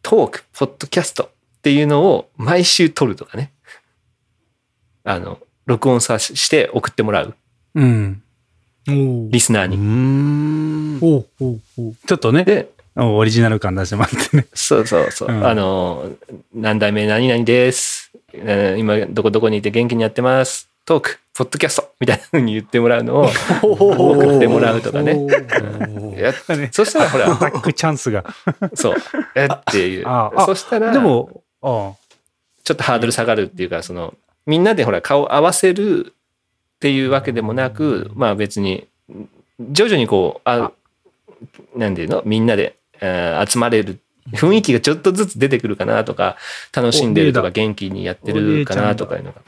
トークポッドキャストっていうのを毎週撮るとかね録音して送ってもらう、うん、リスナーに。おうちょっとねでオリジナル感出してもらってね。そう、うん、何代目何々です、今どこどこにいて元気にやってますトークポッドキャストみたいな風に言ってもらうのを送ってもらうとかねそしたらほらアタックチャンスがそうっていうそしたらでもちょっとハードル下がるっていうか、そのみんなでほら顔合わせるっていうわけでもなく、まあ別に徐々にこうなんていうのみんなで集まれる雰囲気がちょっとずつ出てくるかなとか、楽しんでるとか元気にやってるかなとかいうのが。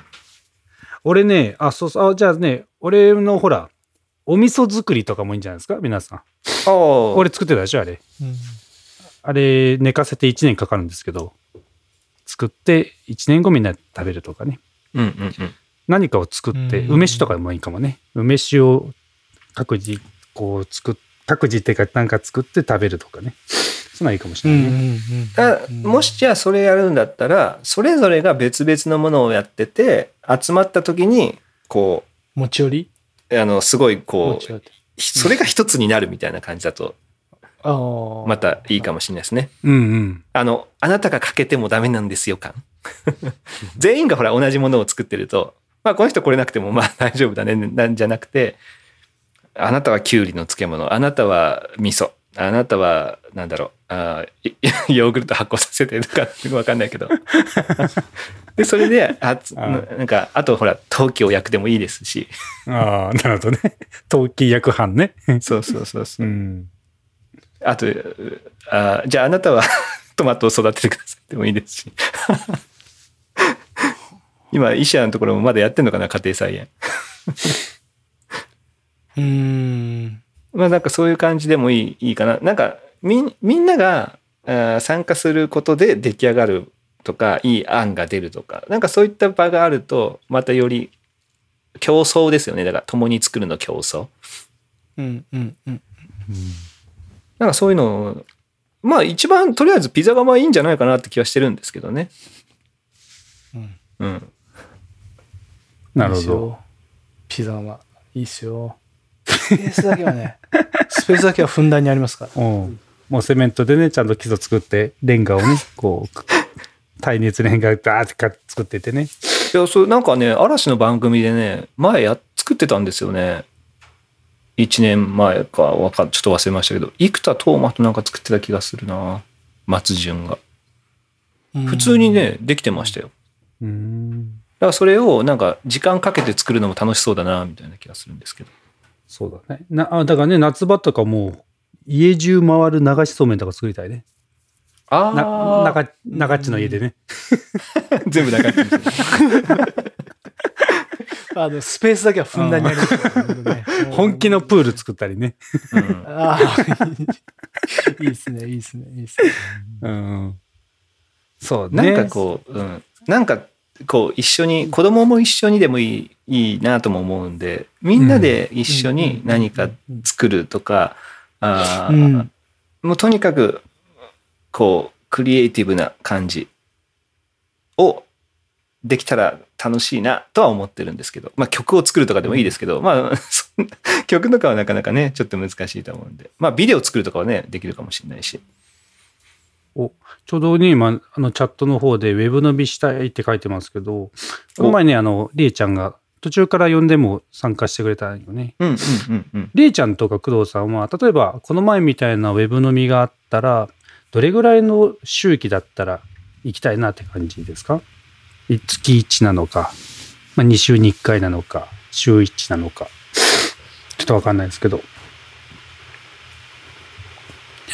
俺ねじゃあね、俺のほらお味噌作りとかもいいんじゃないですか皆さん。俺作ってたでしょあれ、うん、あれ寝かせて1年かかるんですけど、作って1年後みんなで食べるとかね、うんうんうん、何かを作って、うんうん、梅酒とかもいいかもね。梅酒を各自こう作って、各自ってかなんか作って食べるとかね、そういうのはいいかもしれないね。もしじゃあそれやるんだったら、それぞれが別々のものをやってて、集まった時にこう持ち寄り、すごいこうそれが一つになるみたいな感じだとまたいいかもしれないですね。うんうん、あなたが欠けてもダメなんですよ感。全員がほら同じものを作ってると、まあこの人これなくてもまあ大丈夫だねなんじゃなくて、あなたはきゅうりの漬物、あなたは味噌、あなたはなんだろう、ヨーグルト発酵させてとか分かんないけどでそれでなんかあとほら陶器を焼くでもいいですしああなるほどね、陶器焼く班ねそうそうそうそう、うん、あとじゃああなたはトマトを育ててくださいでもいいですし今医者のところもまだやってんのかな、家庭菜園まあなんかそういう感じでもいいかな。なんかみんなが参加することで出来上がるとか、いい案が出るとか、なんかそういった場があるとまたより競争ですよね。だから共に作るの競争。うんうんうん。なんかそういうのまあ一番とりあえずピザ窯はいいんじゃないかなって気はしてるんですけどね。うんうん。なるほど。ピザ窯いいっすよ。スペースだけはねスペースだけはふんだんにありますから、うん、もうセメントでねちゃんと基礎作ってレンガをねこう耐熱レンガバーって作っててね、いやそうなんかね嵐の番組でね前作ってたんですよね、1年前かちょっと忘れましたけど、生田斗真となんか作ってた気がするな、松潤が普通にねできてましたよ。だからそれをなんか時間かけて作るのも楽しそうだなみたいな気がするんですけど、そうだね。だからね夏場とかもう家中回る流しそうめんとか作りたいね。ああ、中っちの家でね。全部中っち。スペースだけはふんだんにありますからね。本気のプール作ったりね。うん、あいいですね、いいですね、いいですね。うん、そうね。なんかこう、うん、なんか。こう一緒に子供も一緒にでもいいなとも思うんで、みんなで一緒に何か作るとか、もうとにかくこうクリエイティブな感じをできたら楽しいなとは思ってるんですけど、まあ曲を作るとかでもいいですけど、まあそんな曲とかはなかなかねちょっと難しいと思うんで、まあビデオ作るとかはねできるかもしれないし。ちょうどね今チャットの方でウェブ伸びしたいって書いてますけど、この前ねりえちゃんが途中から呼んでも参加してくれたんよね。うんうんうんうん、りえちゃんとか工藤さんは例えばこの前みたいなウェブ伸びがあったらどれぐらいの周期だったら行きたいなって感じですか？月1なのか、まあ、2週に1回なのか週1なのかちょっと分かんないですけど、ち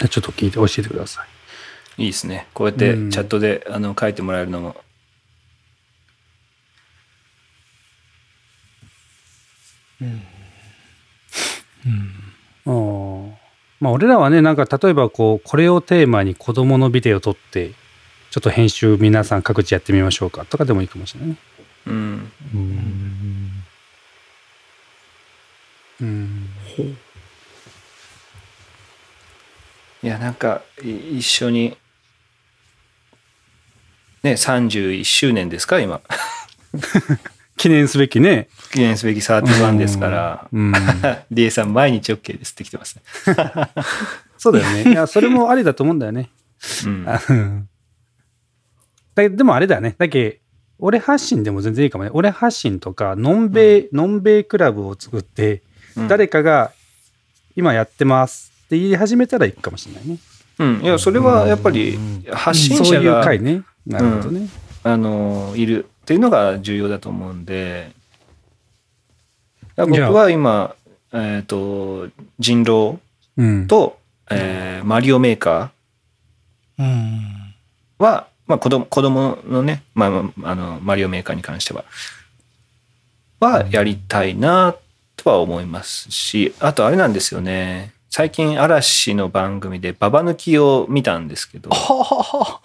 ょっと聞いて教えてください。いいですね、こうやってチャットで、うん、書いてもらえるのも。うんうん、まあ俺らはねなんか例えばこれをテーマに子どものビデオ撮ってちょっと編集皆さん各自やってみましょうかとかでもいいかもしれないね。うんうんうん、いやなんか一緒にね31周年ですか今記念すべき31ですから、うん、リエさん毎日 OK ですってきてますねそうだよね、いやそれもありだと思うんだよね、うん、でもあれだよね、だけ俺発信でも全然いいかもね。俺発信とかのんべいクラブを作って、うん、誰かが今やってますって言い始めたらいいかもしれないね。うん、いやそれはやっぱり発信者がいるっていうのが重要だと思うんで、僕は今、人狼と、うんマリオメーカーは、まあ、子供のね、まあ、マリオメーカーに関してはやりたいなとは思いますし、あとあれなんですよね、最近嵐の番組でババ抜きを見たんですけど、は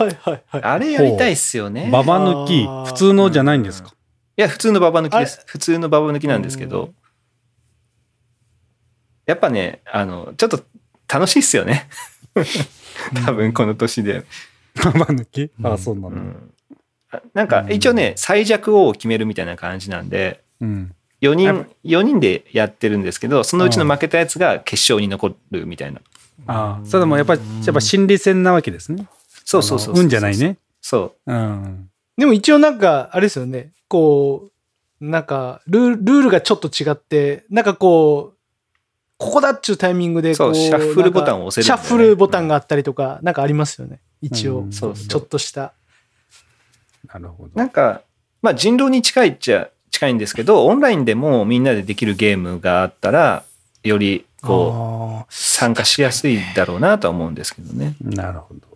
いはいはい、あれやりたいっすよね。ババ抜き普通のじゃないんですか？うん、いや普通のババ抜きです。普通のババ抜きなんですけど、やっぱねちょっと楽しいっすよね多分この年でバ抜き、あ、そうなの、うん、なんか一応ね最弱王を決めるみたいな感じなんで、うん、4人でやってるんですけど、そのうちの負けたやつが決勝に残るみたいな。ああ、それでもやっぱ心理戦なわけですね。そうそうそう、運じゃないね。そう、うん、でも一応なんかあれですよね、こうなんかルールがちょっと違って、なんかこうここだっちゅうタイミングでこうシャッフルボタンを押せる、ね、シャッフルボタンがあったりとか、なんかありますよね一応、うん、ちょっとした。なるほど。なんか、まあ、人狼に近いっちゃ近いんですけど、オンラインでもみんなでできるゲームがあったらよりこう参加しやすいだろうなとは思うんですけどね。なるほど。じ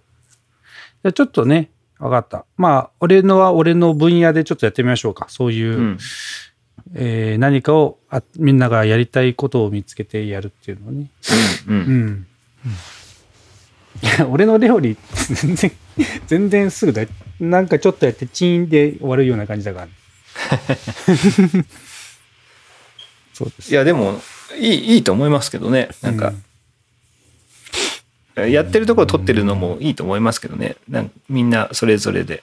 ゃあちょっとね、分かった。まあ俺の分野でちょっとやってみましょうか。そういう、うん、何かをみんながやりたいことを見つけてやるっていうのね、うんうんうん、いや俺の料理全然すぐだ、なんかちょっとやってチーンで終わるような感じだから、ね、そうです。いやでもいいと思いますけどね、なんか、うん、やってるところ撮ってるのもいいと思いますけどね、なんかみんなそれぞれで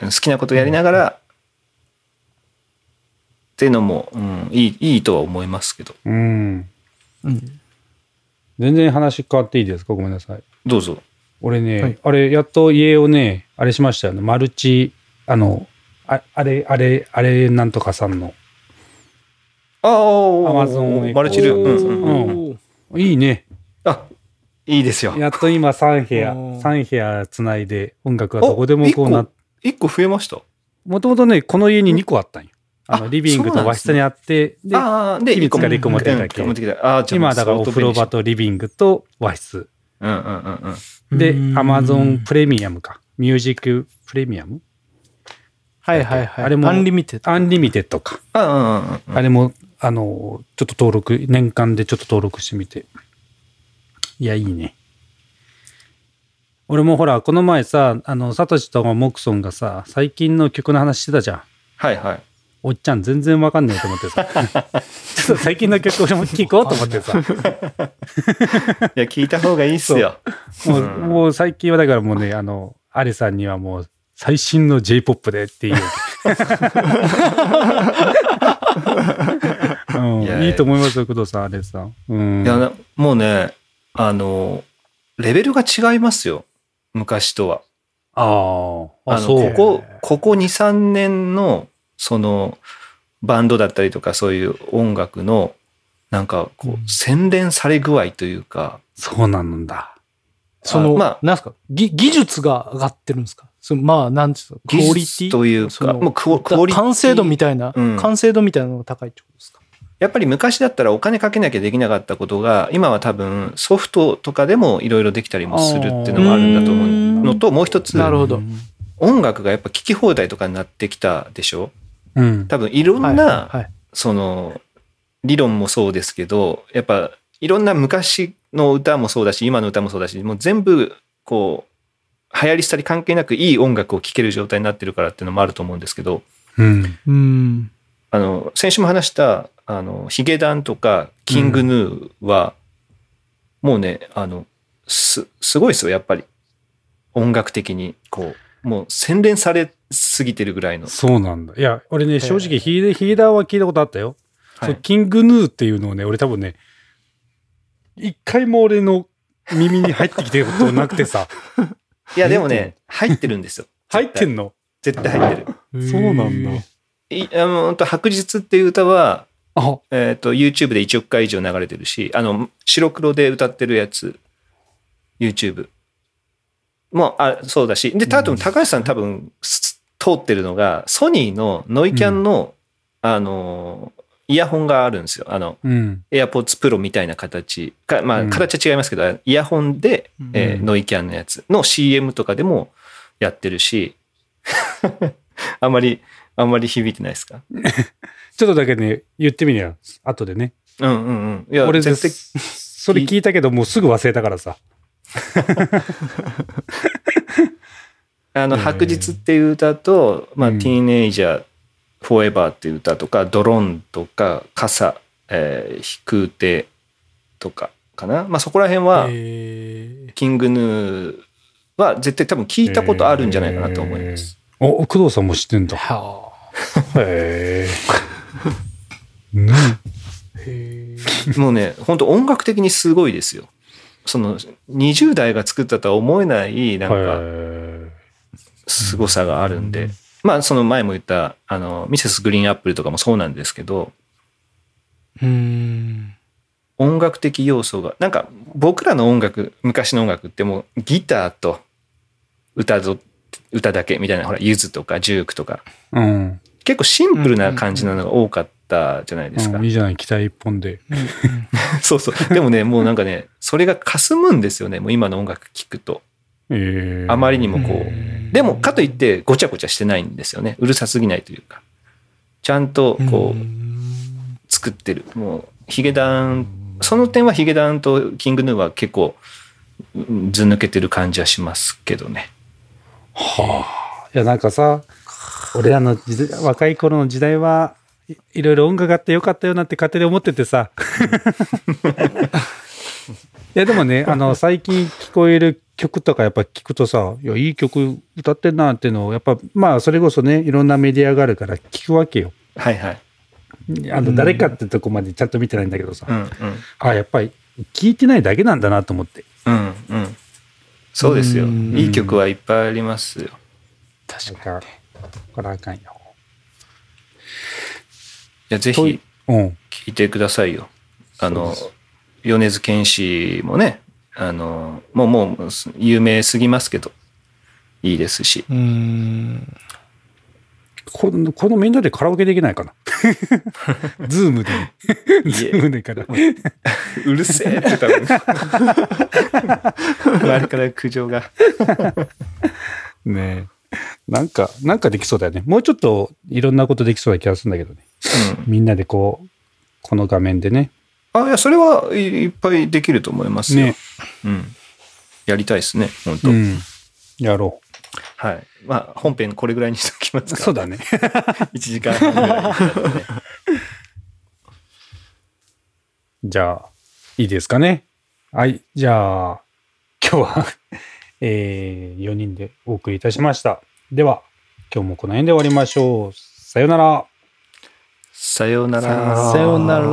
好きなことやりながら、うんっていうのも、うん、いいとは思いますけど、うん、うん、全然話変わっていいですか、ごめんなさい。どうぞ。俺ね、はい、あれやっと家をねあれしましたよね、マルチ、あれなんとかさんのアマゾンマルチル、うんうん、いいね。あ、いいですよ。やっと今3部屋つないで音楽はどこでもこうなって1個増えました。もともとねこの家に2個あったんよ、うん、リビングと和室にあって、で、秘密から1個持ってきたけど、今だからお風呂場とリビングと和室。うんうんうんうん、で、Amazon プレミアムか。ミュージックプレミアム、はいはいはい。あれもアンリミテッドか。うんうんうん、あれも、ちょっと登録、年間でちょっと登録してみて。いや、いいね。俺もほら、この前さ、サトシとモクソンがさ、最近の曲の話してたじゃん。はいはい。おっちゃん全然わかんないと思ってさちょっと最近の曲俺も聴こうと思ってさいや聴いた方がいいっすよ。もう最近はだからもうね、アレさんにはもう最新の J-POP でっていう、うん、いいと思いますよ工藤さん、アレさん、うん、いやもうねレベルが違いますよ昔とは。あそうここ 2,3 年のそのバンドだったりとかそういう音楽のなんかこう洗練され具合というか、うん、そうなんだ。そのまあなんすか技術が上がってるんですか。そのまあなんていうの、クオリティというかもうクオリティ完成度みたいなのが高いってことですか。やっぱり昔だったらお金かけなきゃできなかったことが今は多分ソフトとかでもいろいろできたりもするっていうのもあるんだと思うのと、もう一つ、なるほど、音楽がやっぱ聴き放題とかになってきたでしょ。うん、多分いろんな、はいはいはい、その理論もそうですけど、やっぱいろんな昔の歌もそうだし今の歌もそうだし、もう全部こう流行りしたり関係なくいい音楽を聴ける状態になってるからっていうのもあると思うんですけど、うんうん、先週も話したヒゲダンとかキングヌーは、うん、もうねすごいですよ、やっぱり音楽的にこうもう洗練されて過ぎてるぐらいの。そうなんだ。いや俺ね正直ヒーダーは聞いたことあったよ、はい、キングヌーっていうのをね俺多分ね一回も俺の耳に入ってきてることなくてさいやでもね入ってるんですよ入ってんの絶対入ってるそうなんだ。白日っていう歌はYouTube で1億回以上流れてるし、白黒で歌ってるやつ YouTube もそうだしで、多分高橋さん多分通ってるのがソニーのノイキャンの、うん、イヤホンがあるんですよ。うん、AirPods Pro みたいな形か、まあ形は違いますけど、うん、イヤホンで、ノイキャンのやつの CM とかでもやってるしあんまり響いてないですかちょっとだけね言ってみりゃ後でね。うんうんうん。いや俺絶対それ聞いたけどもうすぐ忘れたからさ白日っていう歌と、まあ、ティーンエイジャーフォーエバーっていう歌とか、ドローンとか傘、飛空艇とかかな、まあ、そこら辺はキングヌーは絶対多分聞いたことあるんじゃないかなと思います、お工藤さんも知ってんだはぁ、ね、もうね本当音楽的にすごいですよ。その20代が作ったとは思えないなんか凄さがあるんで、まあその前も言ったあのミセスグリーンアップルとかもそうなんですけど、音楽的要素がなんか僕らの音楽昔の音楽ってもうギターと歌だけみたいな、ほらゆずとかジュークとか、結構シンプルな感じなのが多かったじゃないですか、いいじゃない機体一本でそうそう、でもねもうなんかねそれが霞むんですよね、もう今の音楽聴くと、あまりにもこう、でもかといってごちゃごちゃしてないんですよね、うるさすぎないというかちゃんとこう作ってる。もうヒゲダン、その点はヒゲダンとキングヌーは結構ず抜けてる感じはしますけどね。はあ、いやなんかさ俺らの若い頃の時代はいろいろ音楽があってよかったよなんて勝手に思っててさいやでもね最近聞こえる曲とかやっぱ聞くとさ、 いい曲歌ってんなっていうのをやっぱまあそれこそねいろんなメディアがあるから聞くわけよ。はいはい。誰かってとこまでちゃんと見てないんだけどさ、あやっぱり聞いてないだけなんだなと思って、そうですよ、いい曲はいっぱいありますよ。確かにこれはあかんよ。いやぜひ聴いてくださいよ。米津玄師もねもう有名すぎますけどいいですし、このみんなでカラオケできないかなズームでズームでからうるせえって多分周りから苦情がねえなんかできそうだよね。もうちょっといろんなことできそうな気がするんだけどね、みんなでこの画面でね。あ、いやそれはいっぱいできると思いますよね。やりたいですね本当、やろう。はい、まあ本編これぐらいにしておきますか。そうだね1時間半ぐらいにしたらねじゃあいいですかね。はい、じゃあ今日は4人でお送りいたしました。では今日もこの辺で終わりましょう。さよなら。さよなら。さよなら。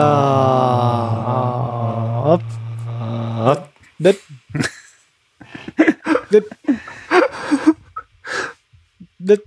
あででで